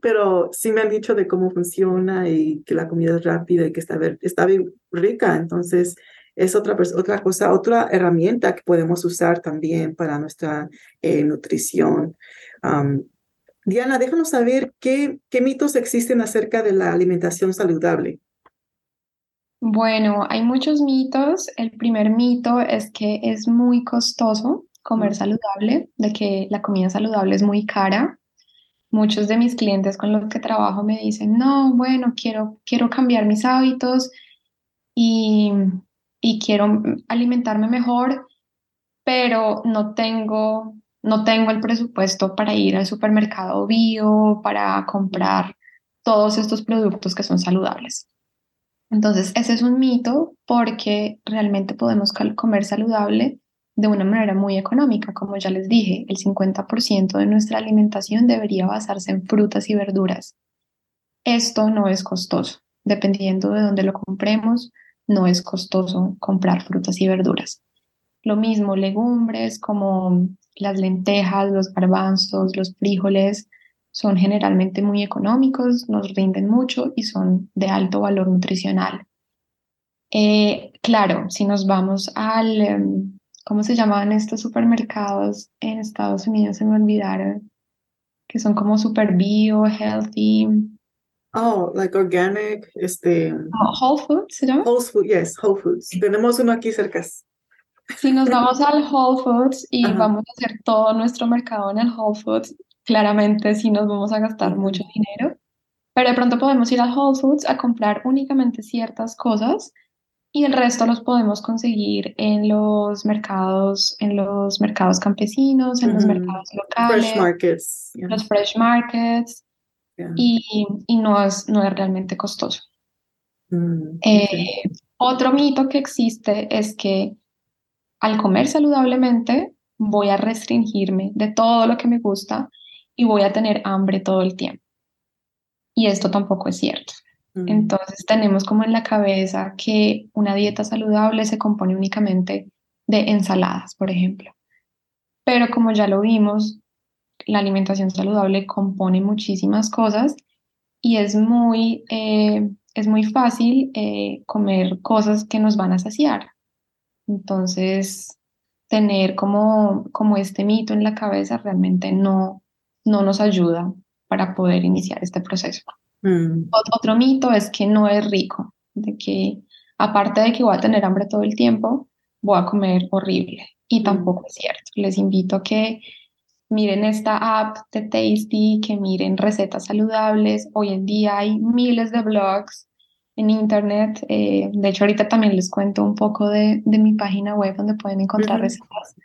Pero sí me han dicho de cómo funciona y que la comida es rápida y que está, está bien rica. Entonces, es otra, otra cosa, otra herramienta que podemos usar también para nuestra eh, nutrición. Um, Diana, déjanos saber qué, qué mitos existen acerca de la alimentación saludable. Bueno, hay muchos mitos. El primer mito es que es muy costoso comer saludable, de que la comida saludable es muy cara. Muchos de mis clientes con los que trabajo me dicen, no, bueno, quiero, quiero cambiar mis hábitos y, y quiero alimentarme mejor, pero no tengo, no tengo el presupuesto para ir al supermercado bio, para comprar todos estos productos que son saludables. Entonces, ese es un mito porque realmente podemos comer saludable de una manera muy económica. Como ya les dije, el cincuenta por ciento de nuestra alimentación debería basarse en frutas y verduras. Esto no es costoso. Dependiendo de dónde lo compremos, no es costoso comprar frutas y verduras. Lo mismo, legumbres como las lentejas, los garbanzos, los frijoles, son generalmente muy económicos, nos rinden mucho y son de alto valor nutricional. Eh, claro, si nos vamos al, ¿cómo se llamaban estos supermercados en Estados Unidos? Se me olvidaron, que son como super bio, healthy. Oh, like organic, este... Oh, Whole Foods, ¿se llama? Whole Foods, yes, Whole Foods. Tenemos uno aquí cerca. Si nos vamos al Whole Foods y uh-huh. vamos a hacer todo nuestro mercado en el Whole Foods, claramente sí nos vamos a gastar mucho dinero, pero de pronto podemos ir a Whole Foods a comprar únicamente ciertas cosas y el resto los podemos conseguir en los mercados, en los mercados campesinos, en mm-hmm. los mercados locales, fresh markets, yeah. los fresh markets, yeah. y, y no, es, no es realmente costoso. Mm, eh, okay. Otro mito que existe es que al comer saludablemente voy a restringirme de todo lo que me gusta y voy a tener hambre todo el tiempo. Y esto tampoco es cierto. Mm. Entonces tenemos como en la cabeza que una dieta saludable se compone únicamente de ensaladas, por ejemplo. Pero como ya lo vimos, la alimentación saludable compone muchísimas cosas y es muy, eh, es muy fácil eh, comer cosas que nos van a saciar. Entonces, tener como, como este mito en la cabeza realmente no... no nos ayuda para poder iniciar este proceso. Mm. Otro mito es que no es rico, de que aparte de que voy a tener hambre todo el tiempo, voy a comer horrible, y tampoco es cierto. Les invito a que miren esta app de Tasty, que miren recetas saludables. Hoy en día hay miles de blogs en internet, eh, de hecho ahorita también les cuento un poco de, de mi página web donde pueden encontrar mm-hmm. recetas.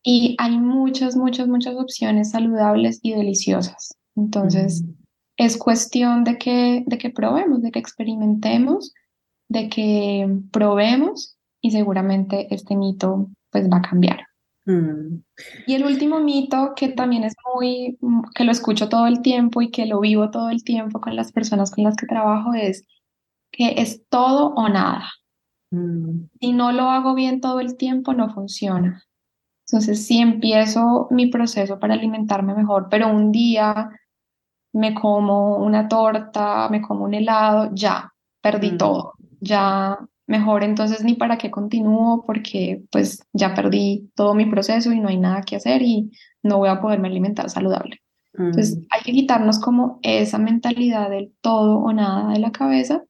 Y hay muchas, muchas, muchas opciones saludables y deliciosas. Entonces, mm. es cuestión de que, de que probemos, de que experimentemos, de que probemos y seguramente este mito pues va a cambiar. Mm. Y el último mito, que también es muy, que lo escucho todo el tiempo y que lo vivo todo el tiempo con las personas con las que trabajo, es que es todo o nada. Mm. Si no lo hago bien todo el tiempo, no funciona. Entonces, si empiezo mi proceso para alimentarme mejor, pero un día me como una torta, me como un helado, ya, perdí mm. todo, ya... Mejor entonces ni para qué continúo, porque pues ya perdí todo mi proceso y no hay nada que hacer y no voy a poderme alimentar saludable. Uh-huh. Entonces hay que quitarnos como esa mentalidad del todo o nada de la cabeza,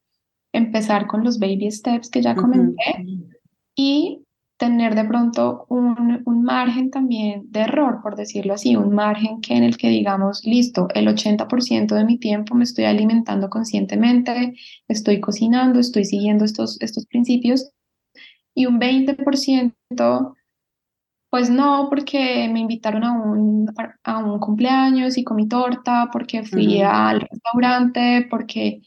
empezar con los baby steps que ya comenté, uh-huh. y tener de pronto un, un margen también de error, por decirlo así, un margen que en el que digamos, listo, el ochenta por ciento de mi tiempo me estoy alimentando conscientemente, estoy cocinando, estoy siguiendo estos, estos principios, y un veinte por ciento, pues no, porque me invitaron a un, a un cumpleaños y comí torta, porque fui uh-huh. al restaurante, porque...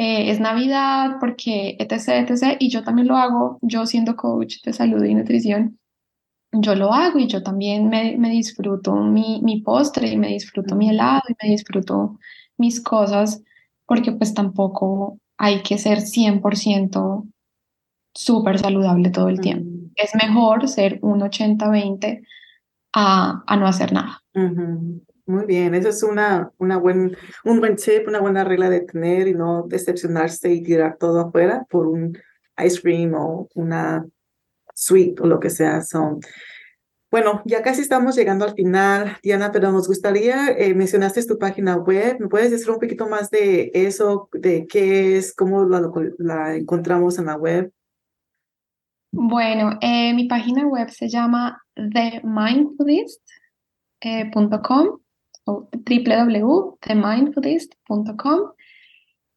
Eh, es Navidad, porque etc, etc, y yo también lo hago, yo siendo coach de salud y nutrición, yo lo hago y yo también me, me disfruto mi, mi postre y me disfruto mi helado y me disfruto mis cosas, porque pues tampoco hay que ser cien por ciento súper saludable todo el tiempo. Uh-huh. Es mejor ser un ochenta veinte a, a no hacer nada. Uh-huh. Muy bien, eso es una, una buen, un buen tip, una buena regla de tener y no decepcionarse y tirar todo afuera por un ice cream o una sweet o lo que sea. So, bueno, ya casi estamos llegando al final, Diana, pero nos gustaría, eh, mencionaste tu página web, ¿me puedes decir un poquito más de eso, de qué es, cómo la, la encontramos en la web? Bueno, eh, mi página web se llama the mind fullist punto com. doble u doble u doble u punto the mind fullist punto com.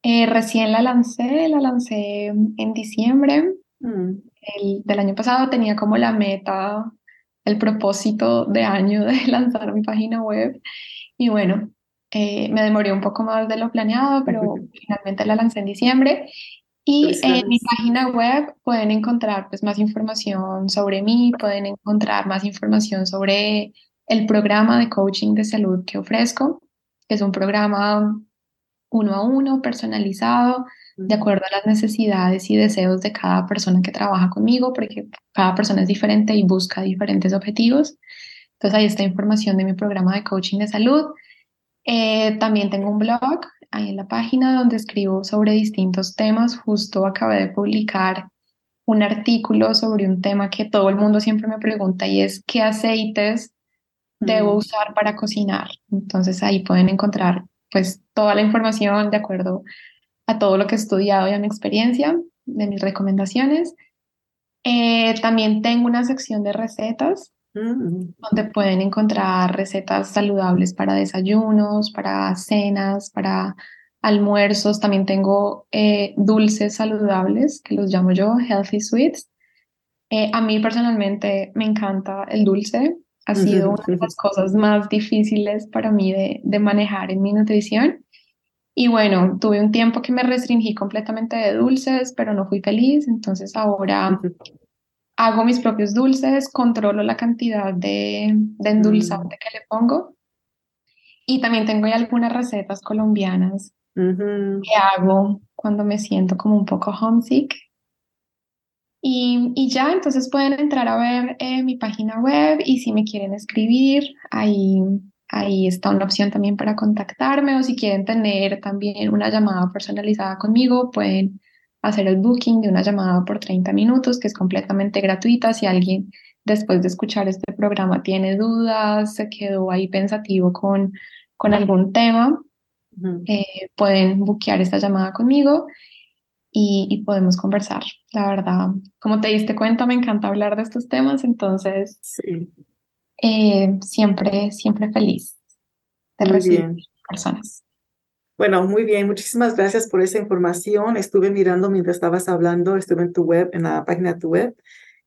eh, recién la lancé, la lancé en diciembre mm. el, del año pasado. Tenía como la meta, el propósito de año de lanzar mi página web y bueno, eh, me demoré un poco más de lo planeado, pero mm-hmm. finalmente la lancé en diciembre. Y en mi página web pueden encontrar pues más información sobre mí, pueden encontrar más información sobre el programa de coaching de salud que ofrezco, que es un programa uno a uno, personalizado, de acuerdo a las necesidades y deseos de cada persona que trabaja conmigo, porque cada persona es diferente y busca diferentes objetivos. Entonces, ahí está información de mi programa de coaching de salud. Eh, también tengo un blog ahí en la página donde escribo sobre distintos temas. Justo acabé de publicar un artículo sobre un tema que todo el mundo siempre me pregunta, y es ¿qué aceites debo usar para cocinar? Entonces ahí pueden encontrar pues toda la información de acuerdo a todo lo que he estudiado y a mi experiencia, de mis recomendaciones. Eh, también tengo una sección de recetas mm. donde pueden encontrar recetas saludables para desayunos, para cenas, para almuerzos. También tengo eh, dulces saludables, que los llamo yo healthy sweets. Eh, a mí personalmente me encanta el dulce. Ha sido una de las cosas más difíciles para mí de, de manejar en mi nutrición. Y bueno, tuve un tiempo que me restringí completamente de dulces, pero no fui feliz. Entonces ahora hago mis propios dulces, controlo la cantidad de, de endulzante que le pongo. Y también tengo algunas recetas colombianas uh-huh. que hago cuando me siento como un poco homesick. Y, y ya, entonces pueden entrar a ver eh, mi página web, y si me quieren escribir, ahí, ahí está una opción también para contactarme, o si quieren tener también una llamada personalizada conmigo, pueden hacer el booking de una llamada por treinta minutos, que es completamente gratuita. Si alguien después de escuchar este programa tiene dudas, se quedó ahí pensativo con, con algún tema, uh-huh. eh, pueden bookear esta llamada conmigo. Y, y podemos conversar. La verdad, como te diste cuenta, me encanta hablar de estos temas, entonces sí. eh, siempre, siempre feliz de muy recibir bien. Personas. Bueno, muy bien, muchísimas gracias por esa información. Estuve mirando mientras estabas hablando, estuve en tu web, en la página de tu web,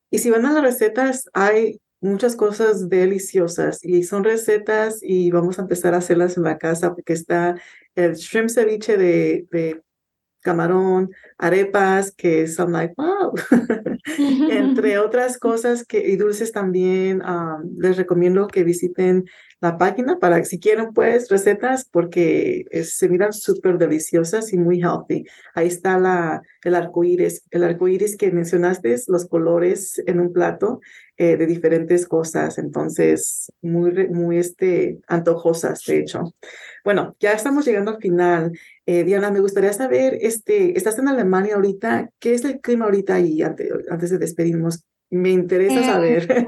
y si van a las recetas, hay muchas cosas deliciosas, y son recetas, y vamos a empezar a hacerlas en la casa, porque está el shrimp ceviche de, de camarón, arepas, que I'm like, wow. Entre otras cosas que, y dulces también, um, les recomiendo que visiten la página para, si quieren, pues, recetas, porque es, se miran súper deliciosas y muy healthy. Ahí está la, el arcoíris, el arcoíris que mencionaste, los colores en un plato eh, de diferentes cosas, entonces, muy, muy este, antojosas, de hecho. Bueno, ya estamos llegando al final. Eh, Diana, me gustaría saber, este, estás en Alemania ahorita, ¿qué es el clima ahorita ahí? Antes, antes de despedirnos, me interesa eh, saber.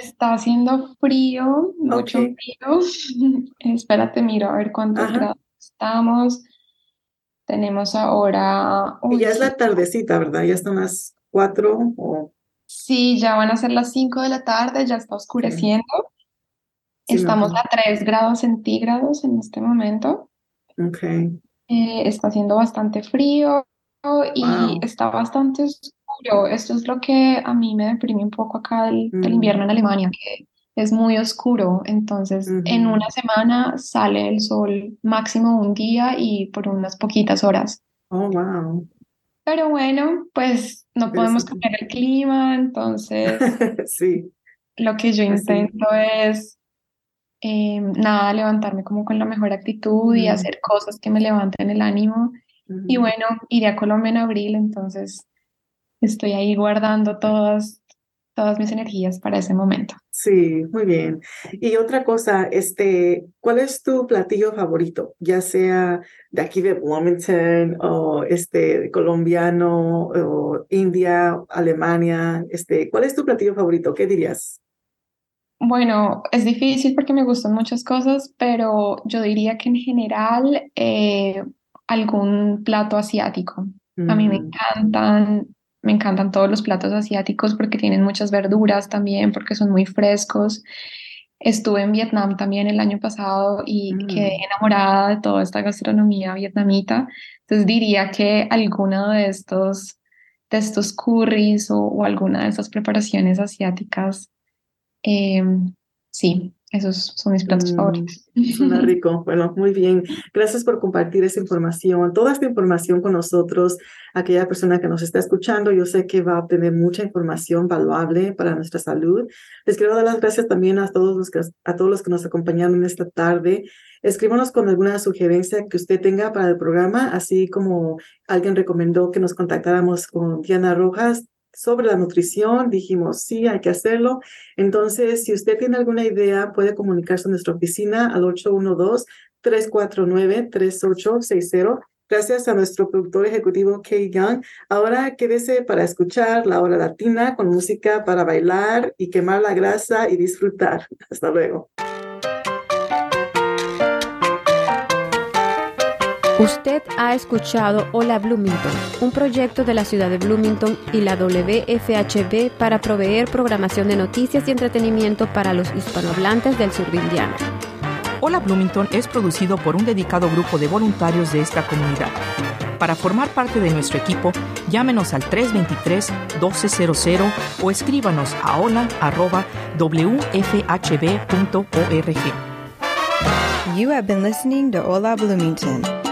Está haciendo frío, mucho okay. frío. Espérate, miro a ver cuántos Ajá. grados estamos. Tenemos ahora... Uy, ya es la tardecita, ¿verdad? Ya están las cuatro o... Sí, ya van a ser las cinco de la tarde, ya está oscureciendo. Sí, estamos no. a tres grados centígrados en este momento. Okay. Eh, está haciendo bastante frío y wow. está bastante oscuro. Esto es lo que a mí me deprime un poco acá del, mm. del invierno en Alemania, que es muy oscuro. Entonces, mm-hmm. en una semana sale el sol máximo un día y por unas poquitas horas. Oh, wow. Pero bueno, pues no Pero podemos sí. cambiar el clima, entonces sí. lo que yo intento Así. es... Eh, nada, levantarme como con la mejor actitud y mm. hacer cosas que me levanten el ánimo. Mm. Y bueno, iré a Colombia en abril, entonces estoy ahí guardando todas, todas mis energías para ese momento. Sí, muy bien. Y otra cosa, este, ¿cuál es tu platillo favorito? Ya sea de aquí de Bloomington o este, colombiano o India, Alemania. Este, ¿cuál es tu platillo favorito? ¿Qué dirías? Bueno, es difícil porque me gustan muchas cosas, pero yo diría que en general eh, algún plato asiático. Mm. A mí me encantan, me encantan todos los platos asiáticos porque tienen muchas verduras también, porque son muy frescos. Estuve en Vietnam también el año pasado y mm. quedé enamorada de toda esta gastronomía vietnamita. Entonces diría que alguno de estos, de estos curries o, o alguna de estas preparaciones asiáticas. Eh, sí, esos son mis platos mm, favoritos. Suena rico. Bueno, muy bien. Gracias por compartir esa información, toda esta información con nosotros. Aquella persona que nos está escuchando, yo sé que va a obtener mucha información valuable para nuestra salud. Les quiero dar las gracias también a todos los que, a todos los que nos acompañaron esta tarde. Escríbanos con alguna sugerencia que usted tenga para el programa, así como alguien recomendó que nos contactáramos con Diana Rojas sobre la nutrición, dijimos, sí, hay que hacerlo. Entonces, si usted tiene alguna idea, puede comunicarse a nuestra oficina al ocho uno dos, tres cuatro nueve, tres ocho seis cero. Gracias a nuestro productor ejecutivo, Kay Young. Ahora quédese para escuchar La Hora Latina con música para bailar y quemar la grasa y disfrutar. Hasta luego. Usted ha escuchado Hola Bloomington, un proyecto de la ciudad de Bloomington y la W F H B para proveer programación de noticias y entretenimiento para los hispanohablantes del sur de Indiana. Hola Bloomington es producido por un dedicado grupo de voluntarios de esta comunidad. Para formar parte de nuestro equipo, llámenos al tres dos tres, uno dos cero cero o escríbanos a hola arroba w f h b punto org. You have been listening to Hola Bloomington,